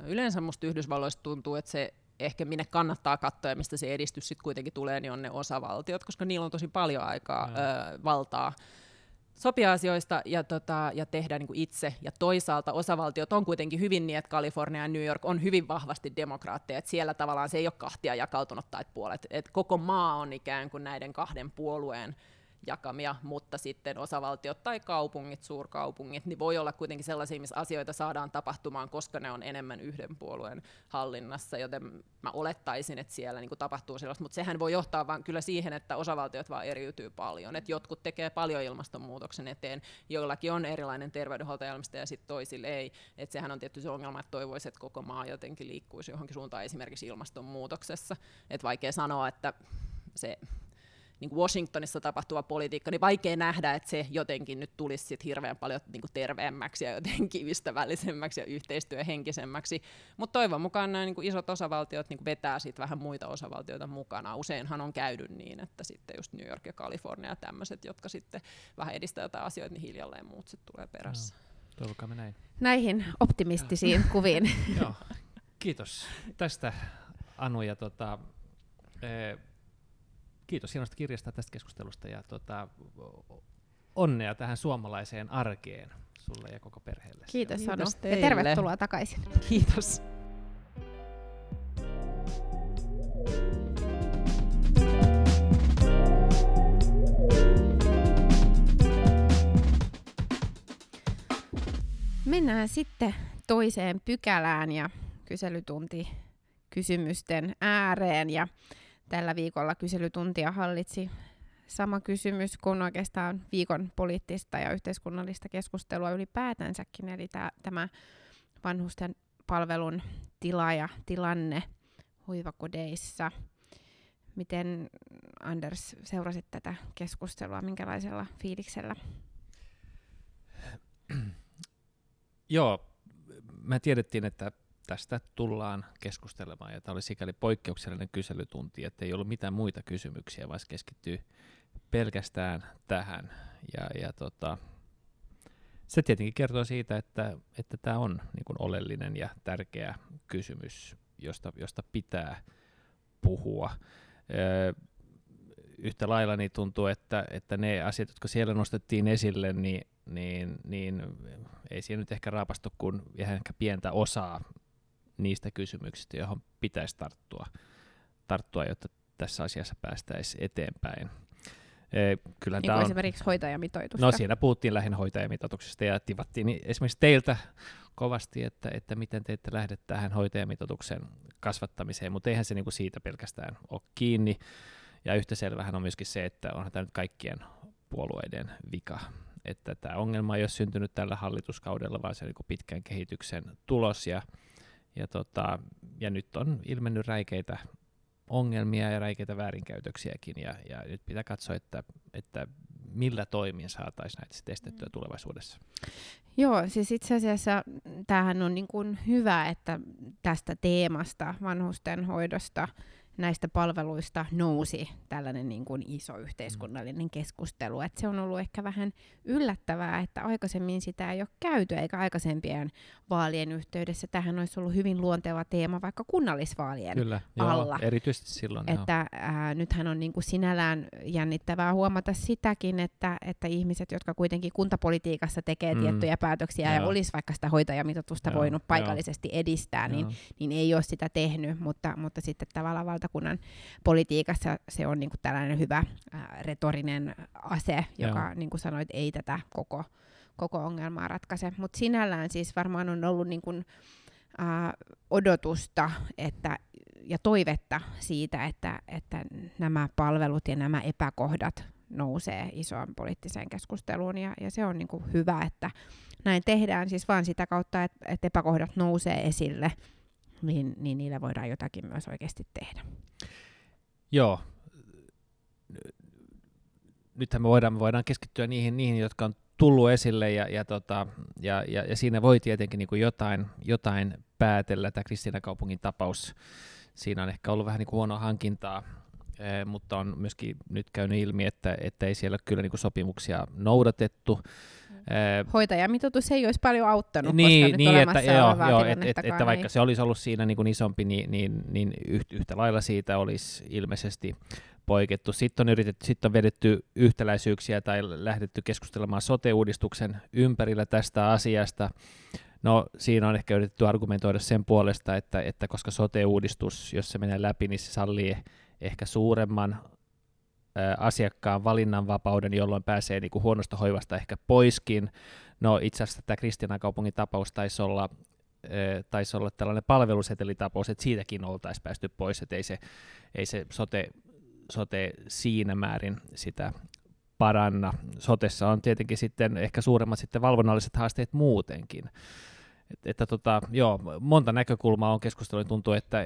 No yleensä musta Yhdysvalloista tuntuu, että se ehkä minne kannattaa katsoa ja mistä se edistys sitten kuitenkin tulee, niin on ne osavaltiot, koska niillä on tosi paljon aikaa valtaa sopia asioista ja tehdä niin kuin itse. Ja toisaalta osavaltiot on kuitenkin hyvin niin, että Kalifornia ja New York on hyvin vahvasti demokraatteja. Et siellä tavallaan se ei ole kahtia jakautunut tai puolet. Et koko maa on ikään kuin näiden kahden puolueen jakamia, mutta sitten osavaltiot tai kaupungit, suurkaupungit, niin voi olla kuitenkin sellaisia, missä asioita saadaan tapahtumaan, koska ne on enemmän yhden puolueen hallinnassa, joten mä olettaisin, että siellä niin kuin tapahtuu sellaista, mutta sehän voi johtaa vaan kyllä siihen, että osavaltiot vaan eriytyy paljon, että jotkut tekee paljon ilmastonmuutoksen eteen, joillakin on erilainen terveydenhuoltojärjestelmä ja sitten toisille ei, että sehän on tietty se ongelma, että toivoisi, että koko maa jotenkin liikkuisi johonkin suuntaan esimerkiksi ilmastonmuutoksessa, että vaikea sanoa, että se niin kuin Washingtonissa tapahtuva politiikka, niin vaikea nähdä, että se jotenkin nyt tulisi sit hirveän paljon niin kuin terveemmäksi ja jotenkin ystävällisemmäksi ja yhteistyöhenkisemmäksi. Mutta toivon mukaan nämä niin kuin isot osavaltiot niin kuin vetää sit vähän muita osavaltioita mukana. Useinhan on käynyt niin, että sitten just New York ja Kalifornia ja tämmöiset, jotka sitten vähän edistää jotain asioita, niin hiljalleen muut sitten tulee perässä. No, toivokaamme näin. Näihin optimistisiin kuviin. Joo. Kiitos tästä, Anu. Ja kiitos hienosta kirjasta tästä keskustelusta ja onnea tähän suomalaiseen arkeen sulle ja koko perheelle. Kiitos Anu ja tervetuloa takaisin. Kiitos. Mennään sitten toiseen pykälään ja kyselytunti kysymysten ääreen ja tällä viikolla kyselytuntia hallitsi sama kysymys kuin oikeastaan viikon poliittista ja yhteiskunnallista keskustelua ylipäätänsäkin, eli tämä vanhusten palvelun tila ja tilanne hoivakodeissa. Miten, Anders, seurasit tätä keskustelua, minkälaisella fiiliksellä? Joo, me tiedettiin, että tästä tullaan keskustelemaan, ja tämä oli sikäli poikkeuksellinen kyselytunti, että ei ollut mitään muita kysymyksiä, vaan se keskittyy pelkästään tähän. Se tietenkin kertoo siitä, että tämä on niin kuin oleellinen ja tärkeä kysymys, josta pitää puhua. Yhtä lailla niin tuntuu, että ne asiat, jotka siellä nostettiin esille, niin ei siinä nyt ehkä raapastu kuin ihan ehkä pientä osaa niistä kysymyksistä, johon pitäisi tarttua, jotta tässä asiassa päästäisiin eteenpäin. Kyllähän niin kuin esimerkiksi hoitajamitoitusta. No siinä puhuttiin lähinnä hoitajamitoituksesta ja tivattiin esimerkiksi teiltä kovasti, että miten te ette lähde tähän hoitajamitoituksen kasvattamiseen, mutta eihän se niin kuin siitä pelkästään ole kiinni. Ja yhtä selvähän on myöskin se, että onhan tämä nyt kaikkien puolueiden vika, että tämä ongelma ei ole syntynyt tällä hallituskaudella, vaan se on niin kuin pitkän kehityksen tulos ja nyt on ilmennyt räikeitä ongelmia ja räikeitä väärinkäytöksiäkin, ja nyt pitää katsoa, että millä toimin saataisiin näitä sitten estettyä tulevaisuudessa. Joo, siis itse asiassa tämähän on niin kuin hyvä, että tästä teemasta, vanhustenhoidosta, näistä palveluista nousi tällainen niin kuin iso yhteiskunnallinen keskustelu. Et se on ollut ehkä vähän yllättävää, että aikaisemmin sitä ei ole käyty, eikä aikaisempien vaalien yhteydessä. Tähän olisi ollut hyvin luonteva teema vaikka kunnallisvaalien alla. Joo, erityisesti silloin. Että, nythän on niin kuin sinällään jännittävää huomata sitäkin, että ihmiset, jotka kuitenkin kuntapolitiikassa tekee tiettyjä päätöksiä ja olisi vaikka sitä hoitajamitoitusta voinut paikallisesti edistää, niin ei ole sitä tehnyt, mutta sitten tavallaan kunnan politiikassa se on niinku tällainen hyvä retorinen ase, joka niinku sanoit, ei tätä koko ongelmaa ratkaise. Mutta sinällään siis varmaan on ollut niinku, odotusta ja toivetta siitä, että nämä palvelut ja nämä epäkohdat nousee isoon poliittiseen keskusteluun, ja se on niinku hyvä, että näin tehdään siis vaan sitä kautta, että epäkohdat nousee esille. Niin niillä voidaan jotakin myös oikeasti tehdä. Joo. Nythän me voidaan keskittyä niihin, jotka on tullut esille, ja siinä voi tietenkin niin kuin jotain päätellä. Tämä Kristiinankaupungin tapaus, siinä on ehkä ollut vähän niin kuin huonoa hankintaa, mutta on myöskin nyt käynyt ilmi, että ei siellä kyllä niin kuin sopimuksia noudatettu. Hoitajamitoitus ei olisi paljon auttanut, koska nyt olemassa olevaa tilannettakaan. Että vaikka se olisi ollut siinä niin kuin isompi, niin yhtä lailla siitä olisi ilmeisesti poikettu. Sitten on vedetty yhtäläisyyksiä tai lähdetty keskustelemaan sote-uudistuksen ympärillä tästä asiasta. No, siinä on ehkä yritetty argumentoida sen puolesta, että koska sote-uudistus, jos se menee läpi, niin se sallii ehkä suuremman asiakkaan valinnanvapauden, jolloin pääsee niin kuin huonosta hoivasta ehkä poiskin. No itse asiassa tämä Kristianakaupungin tapaus taisi olla tällainen palvelusetelitapaus, että siitäkin oltaisiin päästy pois, että ei se sote siinä määrin sitä paranna. Sotessa on tietenkin sitten ehkä suuremmat sitten valvonnalliset haasteet muutenkin. Että joo, monta näkökulmaa on keskustelua, niin tuntuu, että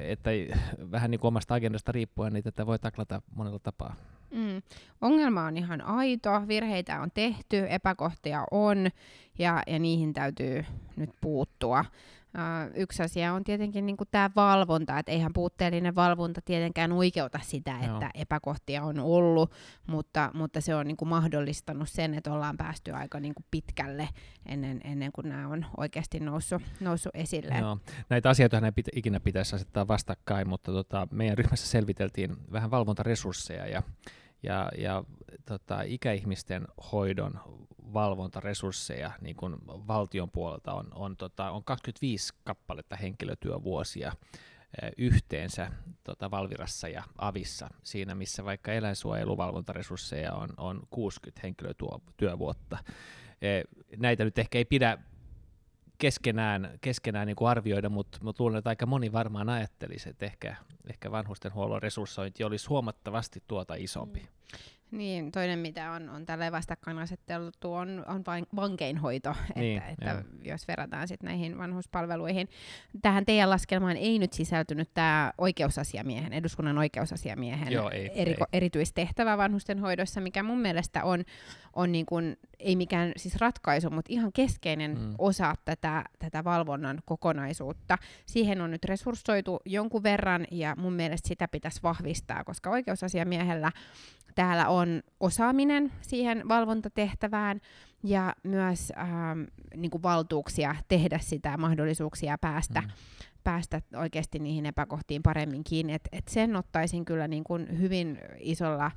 vähän niin kuin omasta agendasta riippuen, niin tätä voi taklata monella tapaa. Mm. Ongelma on ihan aito, virheitä on tehty, epäkohtia on, ja niihin täytyy nyt puuttua. Yksi asia on tietenkin niin kuin tämä valvonta, että eihän puutteellinen valvonta tietenkään oikeuta sitä, että epäkohtia on ollut, mutta se on niin kuin mahdollistanut sen, että ollaan päästy aika niin kuin pitkälle ennen kuin nämä on oikeasti noussut esille. Joo. Näitä asioita ei ikinä pitäisi asettaa vastakkain, mutta meidän ryhmässä selviteltiin vähän valvontaresursseja ja ikäihmisten hoidon valvontaresursseja niin kuin valtion puolelta on 25 kappaletta henkilötyövuosia yhteensä Valvirassa ja Avissa, siinä missä vaikka eläinsuojeluvalvontaresursseja on 60 henkilötyövuotta. Näitä nyt ehkä ei pidä keskenään niin kuin arvioida, mutta luulen, että aika moni varmaan ajattelisi, että ehkä vanhustenhuollon resurssointi olisi huomattavasti isompi. Niin, toinen mitä on tällä vastakkainasetteltu on vankeinhoito, niin, että jos verrataan sitten näihin vanhuspalveluihin. Tähän teidän laskelmaan ei nyt sisältynyt tämä oikeusasiamiehen, eduskunnan oikeusasiamiehen erityistehtävä vanhustenhoidossa, mikä mun mielestä on niin kuin, ei mikään siis ratkaisu, mutta ihan keskeinen osa tätä valvonnan kokonaisuutta. Siihen on nyt resurssoitu jonkun verran ja mun mielestä sitä pitäisi vahvistaa, koska oikeusasiamiehellä täällä on osaaminen siihen valvontatehtävään ja myös niin kuin valtuuksia tehdä sitä, mahdollisuuksia päästä oikeasti niihin epäkohtiin paremmin kiinni. Et sen ottaisin kyllä niin kuin hyvin isolla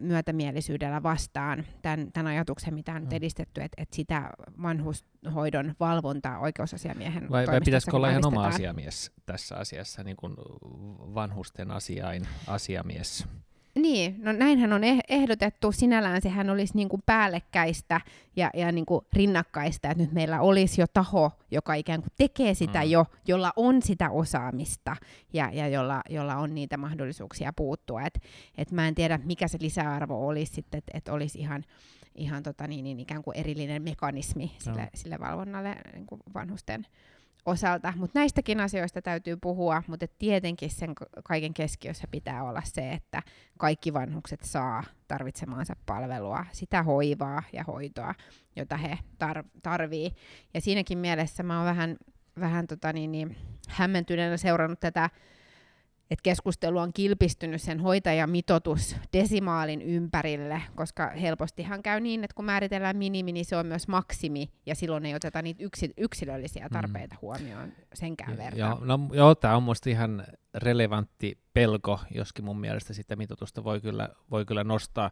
myötämielisyydellä vastaan tämän ajatuksen, mitä on edistetty, että sitä vanhushoidon valvontaa oikeusasiamiehen vai pitäisikö olla ihan oma asiamies tässä asiassa, niin kuin vanhusten asiamies? Niin, no näinhän on ehdotettu. Sinällään sehän olisi niin kuin päällekkäistä ja niin kuin rinnakkaista, että nyt meillä olisi jo taho, joka ikään kuin tekee sitä jolla on sitä osaamista ja jolla on niitä mahdollisuuksia puuttua. Et mä en tiedä, mikä se lisäarvo olisi sitten, että olisi ihan ikään kuin erillinen mekanismi sille valvonnalle niin kuin vanhusten osalta, mutta näistäkin asioista täytyy puhua, mutta tietenkin sen kaiken keskiössä pitää olla se, että kaikki vanhukset saa tarvitsemaansa palvelua, sitä hoivaa ja hoitoa, jota he tarvii. Ja siinäkin mielessä mä oon vähän hämmentyneenä seurannut tätä, että keskustelu on kilpistynyt sen hoitajamitoitus desimaalin ympärille, koska helpostihan käy niin, että kun määritellään minimi, niin se on myös maksimi, ja silloin ei oteta niitä yksilöllisiä tarpeita huomioon senkään verran. Joo, tämä on musta ihan relevantti pelko, joskin mun mielestä sitä mitoitusta voi kyllä nostaa.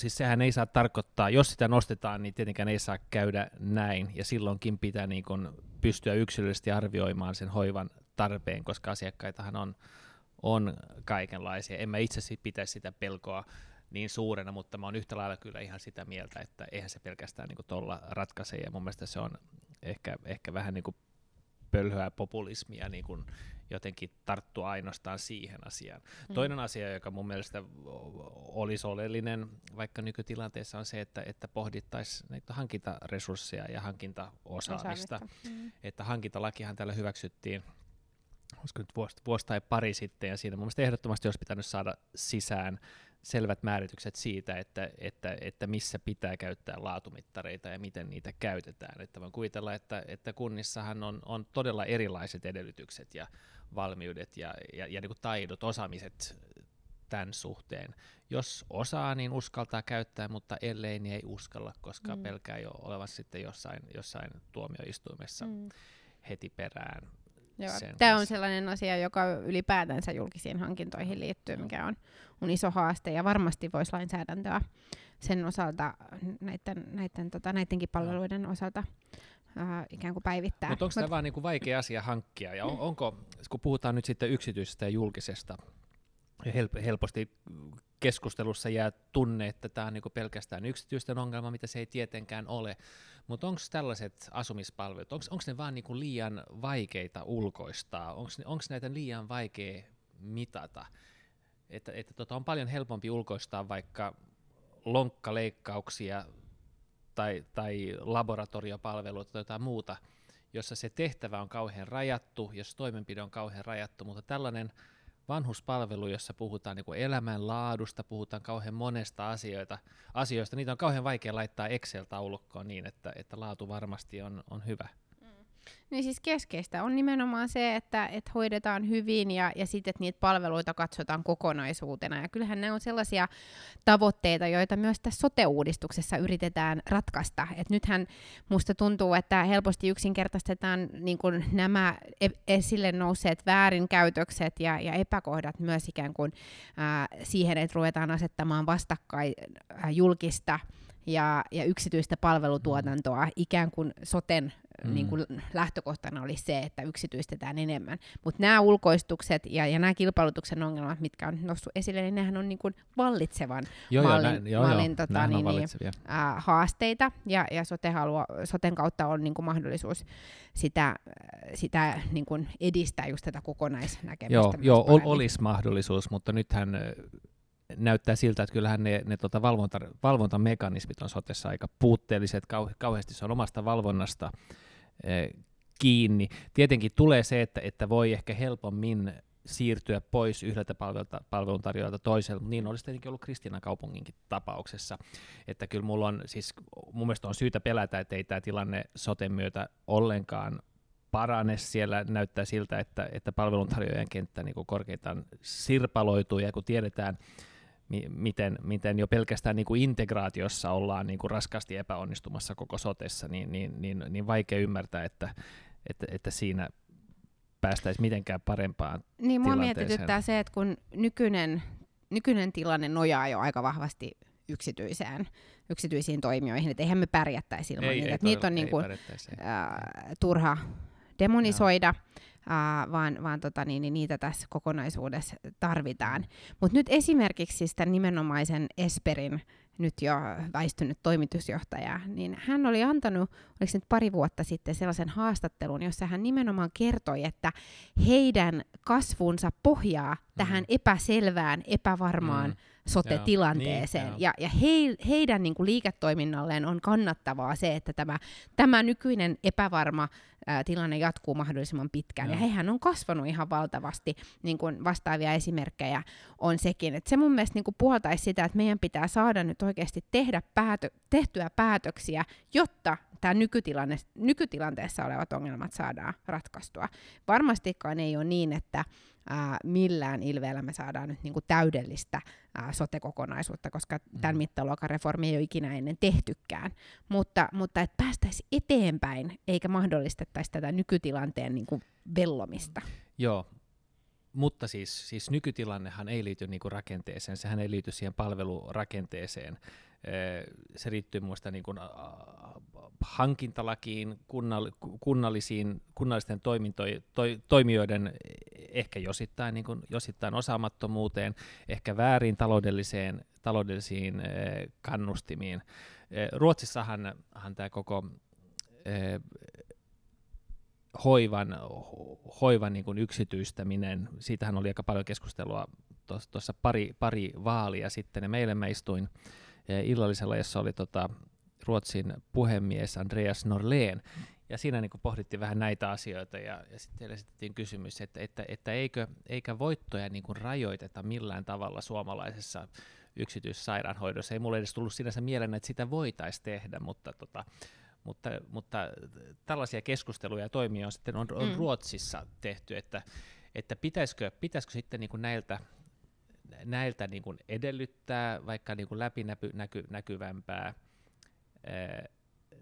Siis sehän ei saa tarkoittaa, jos sitä nostetaan, niin tietenkään ei saa käydä näin, ja silloinkin pitää niin kun pystyä yksilöllisesti arvioimaan sen hoivan tarpeen, koska asiakkaitahan on kaikenlaisia. En mä itse pitäisi sitä pelkoa niin suurena, mutta mä oon yhtä lailla kyllä ihan sitä mieltä, että eihän se pelkästään niin kuin tuolla ratkaise, ja mun mielestä se on ehkä vähän niin kuin pölhöä populismia niin kuin jotenkin tarttua ainoastaan siihen asiaan. Toinen asia, joka mun mielestä olisi oleellinen vaikka nykytilanteessa, on se, että pohdittaisiin hankintaresursseja ja hankintaosaamista. Että hankintalakihan täällä hyväksyttiin olisiko nyt vuosi tai pari sitten, ja siinä mun mielestä ehdottomasti olisi pitänyt saada sisään selvät määritykset siitä, että missä pitää käyttää laatumittareita ja miten niitä käytetään. Että voin kuvitella, että kunnissahan on todella erilaiset edellytykset ja valmiudet ja niin kuin taidot, osaamiset tämän suhteen. Jos osaa, niin uskaltaa käyttää, mutta ellei, niin ei uskalla, koska pelkää jo olevan sitten jossain tuomioistuimessa heti perään. Joo, tämä on sellainen asia, joka ylipäätänsä julkisiin hankintoihin liittyy, mikä on iso haaste, ja varmasti voisi lainsäädäntöä sen osalta, näidenkin palveluiden osalta ikään kuin päivittää. Mutta onko tämä vaan niinku vaikea asia hankkia, ja onko, kun puhutaan nyt sitten yksityisestä ja julkisesta helposti keskustelussa jää tunne, että tämä on niinku pelkästään yksityisten ongelma, mitä se ei tietenkään ole. Mutta onko tällaiset asumispalvelut, onko ne vaan niinku liian vaikeita ulkoistaa? Onko näitä liian vaikea mitata? Että on paljon helpompi ulkoistaa vaikka lonkkaleikkauksia tai laboratoriopalveluita tai jotain muuta, jossa se tehtävä on kauhean rajattu, jos toimenpide on kauhean rajattu, mutta tällainen vanhuspalvelu, jossa puhutaan niin kuin elämänlaadusta, puhutaan kauhean monesta asioista, niitä on kauhean vaikea laittaa Excel-taulukkoon niin, että laatu varmasti on hyvä. Niin siis keskeistä on nimenomaan se, että hoidetaan hyvin ja sitten, että niitä palveluita katsotaan kokonaisuutena. Ja kyllähän nämä on sellaisia tavoitteita, joita myös tässä sote-uudistuksessa yritetään ratkaista. Et nythän musta tuntuu, että helposti yksinkertaistetaan niin kuin nämä esille nousseet väärinkäytökset ja epäkohdat myös ikään kuin siihen, että ruvetaan asettamaan vastakkain julkista ja yksityistä palvelutuotantoa ikään kuin soten niin kuin lähtökohtana oli se, että yksityistetään enemmän. Mutta nämä ulkoistukset ja nämä kilpailutuksen ongelmat, mitkä on noussut esille, niin nehän on niin kuin vallitsevan mallin haasteita, ja soten kautta on niin kuin mahdollisuus sitä niin kuin edistää just tätä kokonaisnäkemystä. Joo, olisi mahdollisuus, mutta nythän näyttää siltä, että kyllähän ne valvontamekanismit on sotessa aika puutteelliset, kauheasti se on omasta valvonnasta kiinni. Tietenkin tulee se, että voi ehkä helpommin siirtyä pois yhdeltä palveluntarjoajalta toiselle, niin olisi tietenkin ollut Kristiinan kaupunginkin tapauksessa, että kyllä mun mielestä on syytä pelätä, että ei tämä tilanne soten myötä ollenkaan parane. Siellä näyttää siltä, että palveluntarjoajan kenttä niin korkeintaan sirpaloituu, ja kun tiedetään, miten jo pelkästään niin integraatiossa ollaan niin raskaasti epäonnistumassa koko sotessa, niin vaikea ymmärtää, että siinä päästäisiin mitenkään parempaan niin, tilanteeseen. Mua mietityttää se, että kun nykyinen tilanne nojaa jo aika vahvasti yksityisiin toimijoihin, että eihän me pärjättäisi ilman niitä. Niitä on niinku, turha demonisoida, vaan niitä tässä kokonaisuudessa tarvitaan. Mutta nyt esimerkiksi tämän nimenomaisen Esperin nyt jo väistynyt toimitusjohtaja, niin hän oli antanut, oliko nyt pari vuotta sitten, sellaisen haastattelun, jossa hän nimenomaan kertoi, että heidän kasvunsa pohjaa tähän epäselvään, epävarmaan sote-tilanteeseen. Niin, ja heidän niin kuin liiketoiminnalleen on kannattavaa se, että tämä nykyinen epävarma tilanne jatkuu mahdollisimman pitkään. Ja hehän on kasvanut ihan valtavasti. Niin kuin vastaavia esimerkkejä on sekin. Et se mun mielestä niin kuin puoltaisi sitä, että meidän pitää saada nyt oikeasti tehtyä päätöksiä, jotta tämä nykytilanteessa olevat ongelmat saadaan ratkaistua. Varmastikaan ei ole niin, että millään ilveellä me saadaan nyt niinku täydellistä sote-kokonaisuutta, koska tämän mittaluokan reformi ei ole ikinä ennen tehtykään. Mutta että päästäisiin eteenpäin, eikä mahdollistettaisi tätä nykytilanteen niinku vellomista. Joo, mutta siis nykytilannehan ei liity niinku rakenteeseen, sehän ei liity siihen palvelurakenteeseen. Se liittyy muista niin kuin hankintalakiin, kunnallisten toimijoiden ehkä josittain osaamattomuuteen, ehkä väärin taloudellisiin kannustimiin. Ruotsissahan tämä koko hoivan niin kuin yksityistäminen, siitähän oli aika paljon keskustelua tuossa pari vaalia sitten, ja meille mä istuin illallisella, jossa oli Ruotsin puhemies Andreas Norlén, ja siinä niin pohdittiin vähän näitä asioita, ja sitten esitettiin kysymys, että eikä voittoja niin rajoiteta millään tavalla suomalaisessa yksityissairaanhoidossa. Ei mulle edes tullut sinänsä mieleen, että sitä voitaisiin tehdä, mutta tällaisia keskusteluja ja toimia on sitten on Ruotsissa tehty, että pitäisikö sitten niin näiltä niin kuin edellyttää vaikka niin kuin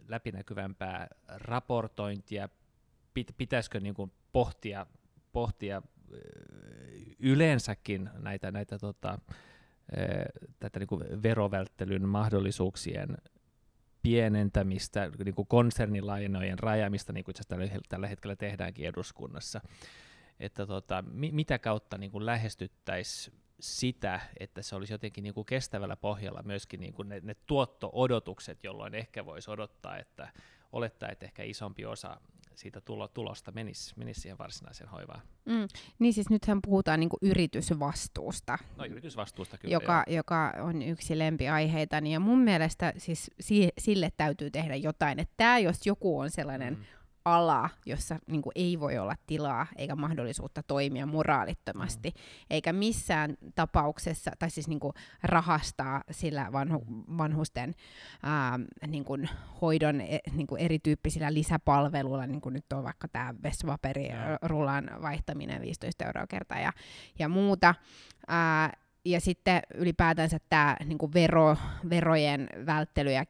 läpinäkyvämpää raportointia, pitäisikö niin kuin pohtia yleensäkin tätä niin kuin verovälttelyn mahdollisuuksien pienentämistä, niin kuin konsernilainojen rajaamista, niin kuin itse asiassa tällä hetkellä tehdäänkin eduskunnassa, että mitä kautta niin kuin lähestyttäisiin sitä, että se olisi jotenkin niin kuin kestävällä pohjalla myöskin niin kuin ne tuotto-odotukset, jolloin ehkä voisi odottaa, että olettaa, että ehkä isompi osa siitä tulosta menisi siihen varsinaiseen hoivaan. Mm. Niin siis nythän puhutaan niinku yritysvastuusta. No yritysvastuusta kyllä. Joka on yksi lempiaiheita. Niin ja mun mielestä siis sille täytyy tehdä jotain. Että tämä jos joku on sellainen ala, jossa niinku ei voi olla tilaa eikä mahdollisuutta toimia moraalittomasti. Eikä missään tapauksessa, tai siis niinku rahastaa sillä vanhusten niinku hoidon niinku erityyppisillä lisäpalveluilla, niin kuin nyt on vaikka tämä Vesvaperi-rulan vaihtaminen 15 € kertaa ja muuta. Ja sitten ylipäätänsä tämä niinku verojen välttely ja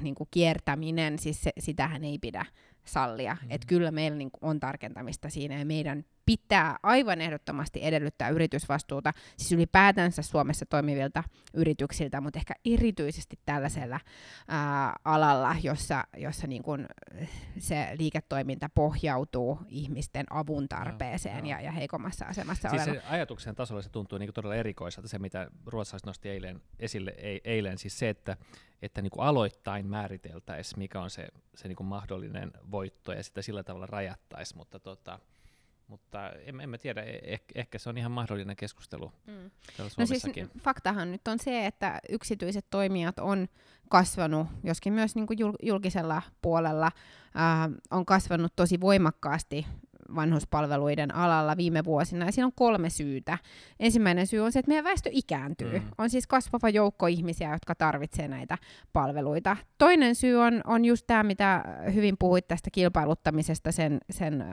niinku kiertäminen, siis sitähän ei pidä sallia. Mm-hmm. Että kyllä meillä niinku on tarkentamista siinä ja meidän pitää aivan ehdottomasti edellyttää yritysvastuuta, siis ylipäätänsä Suomessa toimivilta yrityksiltä, mutta ehkä erityisesti tällaisella alalla, jossa niinku se liiketoiminta pohjautuu ihmisten avun tarpeeseen ja heikommassa asemassa siis oleva. Ajatuksen tasolla se tuntuu niinku todella erikoiselta, se mitä ruotsalaiset nosti eilen esille, siis se, että niinku aloittain määriteltäisiin, mikä on se niinku mahdollinen voitto ja sitä sillä tavalla rajattaisiin, mutta en mä tiedä, ehkä se on ihan mahdollinen keskustelu. Mm. No siis faktahan nyt on se, että yksityiset toimijat on kasvanut, joskin myös niin kuin julkisella puolella, on kasvanut tosi voimakkaasti vanhuspalveluiden alalla viime vuosina, ja siinä on 3 syytä. Ensimmäinen syy on se, että meidän väestö ikääntyy. On siis kasvava joukko ihmisiä, jotka tarvitsee näitä palveluita. Toinen syy on just tämä, mitä hyvin puhuit tästä kilpailuttamisesta, sen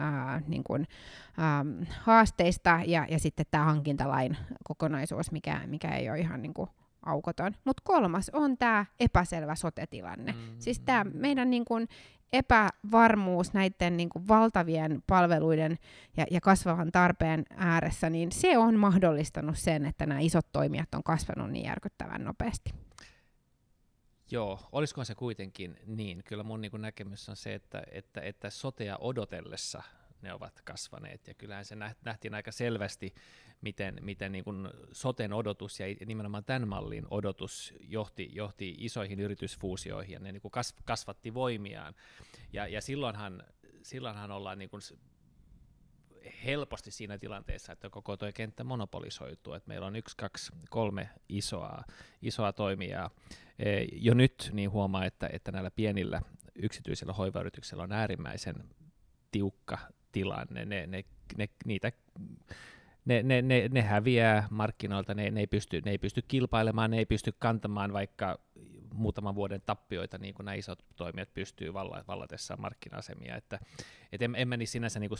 haasteista, ja sitten tämä hankintalain kokonaisuus, mikä ei ole ihan niin kuin aukoton. Mutta 3. on tämä epäselvä sote-tilanne. Siis tämä meidän niin kuin epävarmuus näiden niin kuin valtavien palveluiden ja kasvavan tarpeen ääressä, niin se on mahdollistanut sen, että nämä isot toimijat on kasvanut niin järkyttävän nopeasti. Joo, olisiko se kuitenkin niin? Kyllä mun niin kuin näkemys on se, että sotea odotellessa ne ovat kasvaneet, ja kyllähän se nähtiin aika selvästi, miten niin kuin soten odotus ja nimenomaan tämän mallin odotus johti isoihin yritysfuusioihin, ja ne niin kuin kasvatti voimiaan, ja silloinhan ollaan niin kuin helposti siinä tilanteessa, että koko tuo kenttä monopolisoituu, että meillä on 1, 2, 3 isoa toimijaa. Jo nyt niin huomaa, että näillä pienillä yksityisillä hoivayrityksillä on äärimmäisen tiukka tilanne, ne häviää markkinoilta, ne ei pysty kilpailemaan, ne ei pysty kantamaan vaikka muutaman vuoden tappioita, niin kuin nämä isot toimijat pystyy vallatessaan markkina-asemia. Että en mä niin sinänsä niin kuin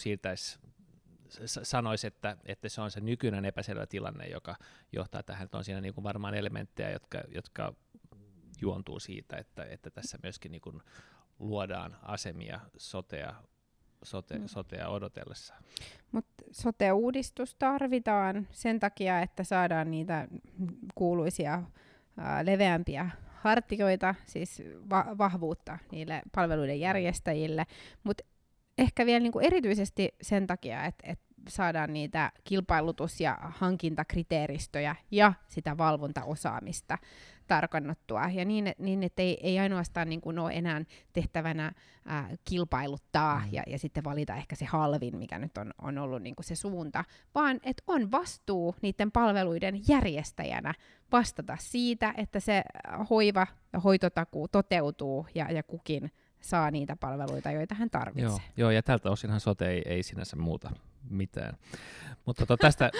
sanoisi, että se on se nykyinen epäselvä tilanne, joka johtaa tähän, että on siinä niin kuin varmaan elementtejä, jotka juontuu siitä, että tässä myöskin niin kuin luodaan asemia sotea odotellessa. Mutta sote-uudistus tarvitaan sen takia, että saadaan niitä kuuluisia leveämpiä hartioita, siis vahvuutta niille palveluiden järjestäjille, mutta ehkä vielä niinku erityisesti sen takia, että saadaan niitä kilpailutus- ja hankintakriteeristöjä ja sitä valvontaosaamista tarkannuttua. Ja niin että ei ainoastaan niin kuin ole enää tehtävänä kilpailuttaa ja sitten valita ehkä se halvin, mikä nyt on ollut niin kuin se suunta, vaan että on vastuu niiden palveluiden järjestäjänä vastata siitä, että se hoiva- ja hoitotakuu toteutuu ja kukin saa niitä palveluita, joita hän tarvitsee. Joo, ja tältä osinhan sote ei sinänsä muuta mitään. Mutta tästä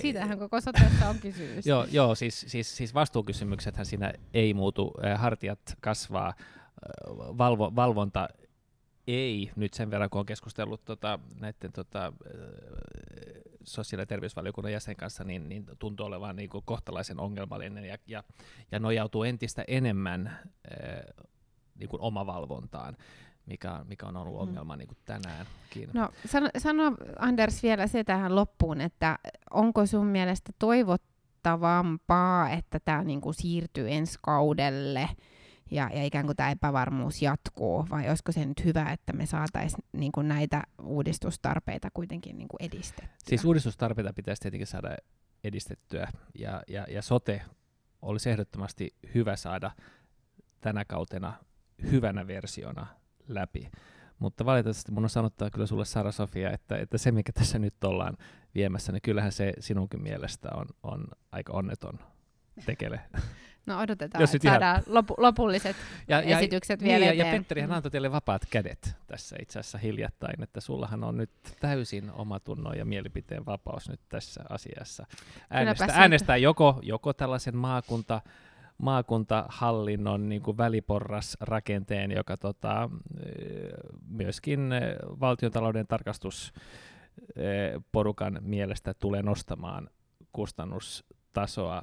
siitähän koko sotessa on kysymys. Joo, siis vastuukysymyksethän siinä ei muutu. Hartiat kasvaa, valvonta ei. Nyt sen verran, kun on keskustellut näiden sosiaali- ja terveysvaliokunnan jäsen kanssa, niin tuntuu olevan niin kuin kohtalaisen ongelmallinen ja nojautuu entistä enemmän niin kuin omavalvontaan, mikä on ollut ongelma niin kuin tänäänkin. No, sano Anders vielä se tähän loppuun, että onko sun mielestä toivottavampaa, että tämä niin kuin siirtyy ensi kaudelle ja ikään kuin tämä epävarmuus jatkuu, vai olisiko se nyt hyvä, että me saataisiin niin kuin näitä uudistustarpeita kuitenkin niin kuin edistettyä? Siis uudistustarpeita pitäisi tietenkin saada edistettyä, ja sote olisi ehdottomasti hyvä saada tänä kautena hyvänä versiona läpi. Mutta valitettavasti mun on sanottaa kyllä sulle, Sara-Sofia, että se, mikä tässä nyt ollaan viemässä, niin kyllähän se sinunkin mielestä on aika onneton tekele. No odotetaan, että saadaan lopulliset esitykset vielä eteen. Ja Petterihän antoi teille vapaat kädet tässä itse asiassa hiljattain, että sullahan on nyt täysin omatunnon ja mielipiteen vapaus nyt tässä asiassa. Äänestää joko tällaisen maakuntahallinnon niin kuin väliporrasrakenteen, joka myöskin valtiontalouden tarkastusporukan mielestä tulee nostamaan kustannustasoa,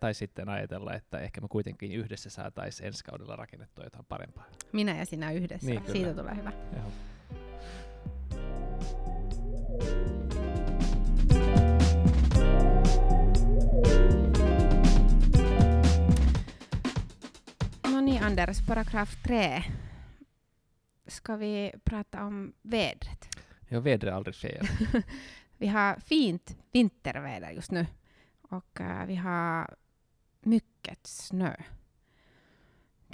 tai sitten ajatella, että ehkä me kuitenkin yhdessä saataisiin ensi kaudella rakennettua jotain parempaa. Minä ja sinä yhdessä. Niin, siitä tulee hyvä. Joo. Anders, paragraf 3. Ska vi prata om vädret? Ja, vädret är aldrig fel. Vi har fint vinterväder just nu. Och vi har mycket snö.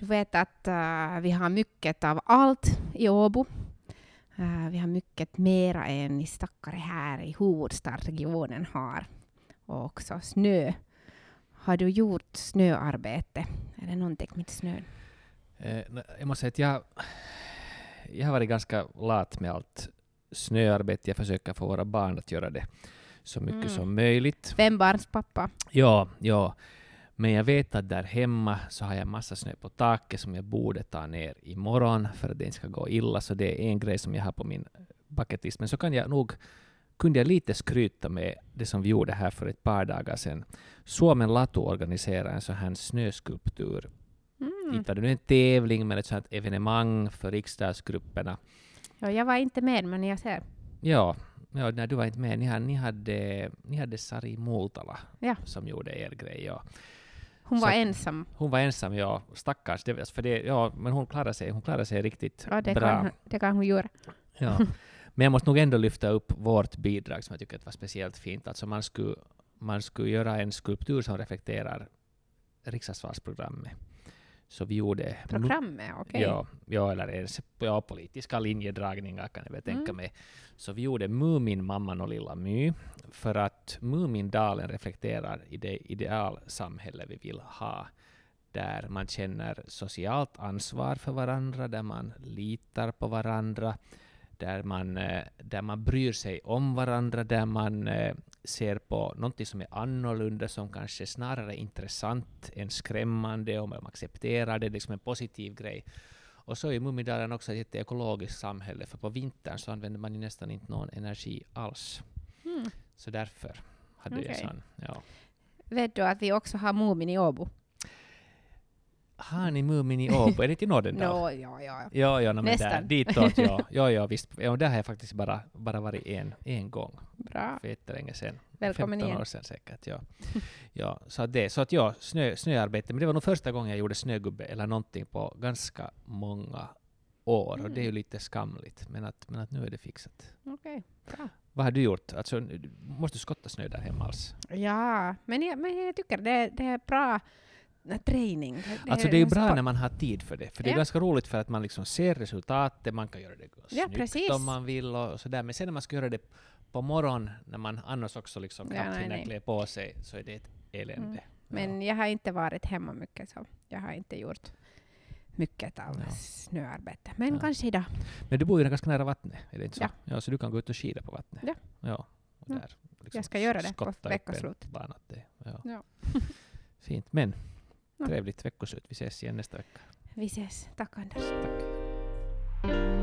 Du vet att vi har mycket av allt i Åbo. Vi har mycket mera än ni stackare här i huvudstadsregionen har. Och också snö. Har du gjort snöarbete? Är det någonting med snön? No, jag måste säga att jag har varit ganska lat med allt snöarbete. Jag försöker få våra barn att göra det så mycket som möjligt. Vem barns pappa? Ja. Men jag vet att där hemma så har jag massa snö på taket som jag borde ta ner imorgon för att det inte ska gå illa. Så det är en grej som jag har på min bucketlist. Men så kan jag nog... kunde jag lite skryta med det som vi gjorde här för ett par dagar sedan. Suomen Latu organiserar en så här snöskulptur. Inte det är en tävling, men ett sånt evenemang för riksdagsgrupperna. Ja, jag var inte med, men jag ser. Ja, när du var inte med. Ni hade Sari Multala som gjorde er grej. Ja. Hon var ensam. Hon var ensam, ja. Stackars. Men hon klarade sig. Hon klarade sig riktigt bra. Det kan hon göra. Ja. Men jag måste nog ändå lyfta upp vårt bidrag som jag tycker var speciellt fint. Alltså man skulle göra en skulptur som reflekterar riksdagsvalsprogrammet. Så vi gjorde... Programmet, okej. Ja, eller ens politiska linjedragningar kan jag väl tänka mig. Så vi gjorde Mumin Mamma och Lilla My för att Mumindalen reflekterar i det idealsamhälle vi vill ha. Där man känner socialt ansvar för varandra, där man litar på varandra. Där man bryr sig om varandra, där man ser på någonting som är annorlunda, som kanske snarare är intressant än skrämmande, och man accepterar det, liksom en positiv grej. Och så är Mumindalen också ett ekologiskt samhälle, för på vintern så använder man ju nästan inte någon energi alls. Så därför hade jag sån. Ja. Vet du att vi också har Mumin i Åbo? Har ni Mumin i Åbo? Är det i Norden? Ja, men nästan. Där, ditåt, ja, visst. Ja, där har jag faktiskt bara varit en gång. Bra. För jättelänge sedan. Välkommen 15 år sedan säkert, ja. Ja, så det. Så att ja, snöarbete. Men det var nog första gången jag gjorde snögubbe eller någonting på ganska många år. Och det är ju lite skamligt. Men att nu är det fixat. Okej, bra. Vad har du gjort? Alltså, måste du skotta snö där hemma alls? Ja, men jag tycker det är bra... träning. Alltså det är ju bra när man har tid för det. För det är ganska roligt för att man liksom ser resultatet. Man kan göra det snyggt om man vill. Och sådär. Men sen när man ska göra det på morgon, när man annars också liksom knappt hinner klä på sig, så är det ett elände. Men jag har inte varit hemma mycket, så jag har inte gjort mycket av snöarbete. Men kanske idag. Men du bor ju ganska nära vattnet, är det inte så? Ja, så du kan gå ut och skida på vattnet. Ja. Och där, liksom jag ska göra det på veckoslut. Ja. Fint, men... Trevligt veckoslut. Vi ses igen nästa vecka. Vi ses. Tack Anders. Tack.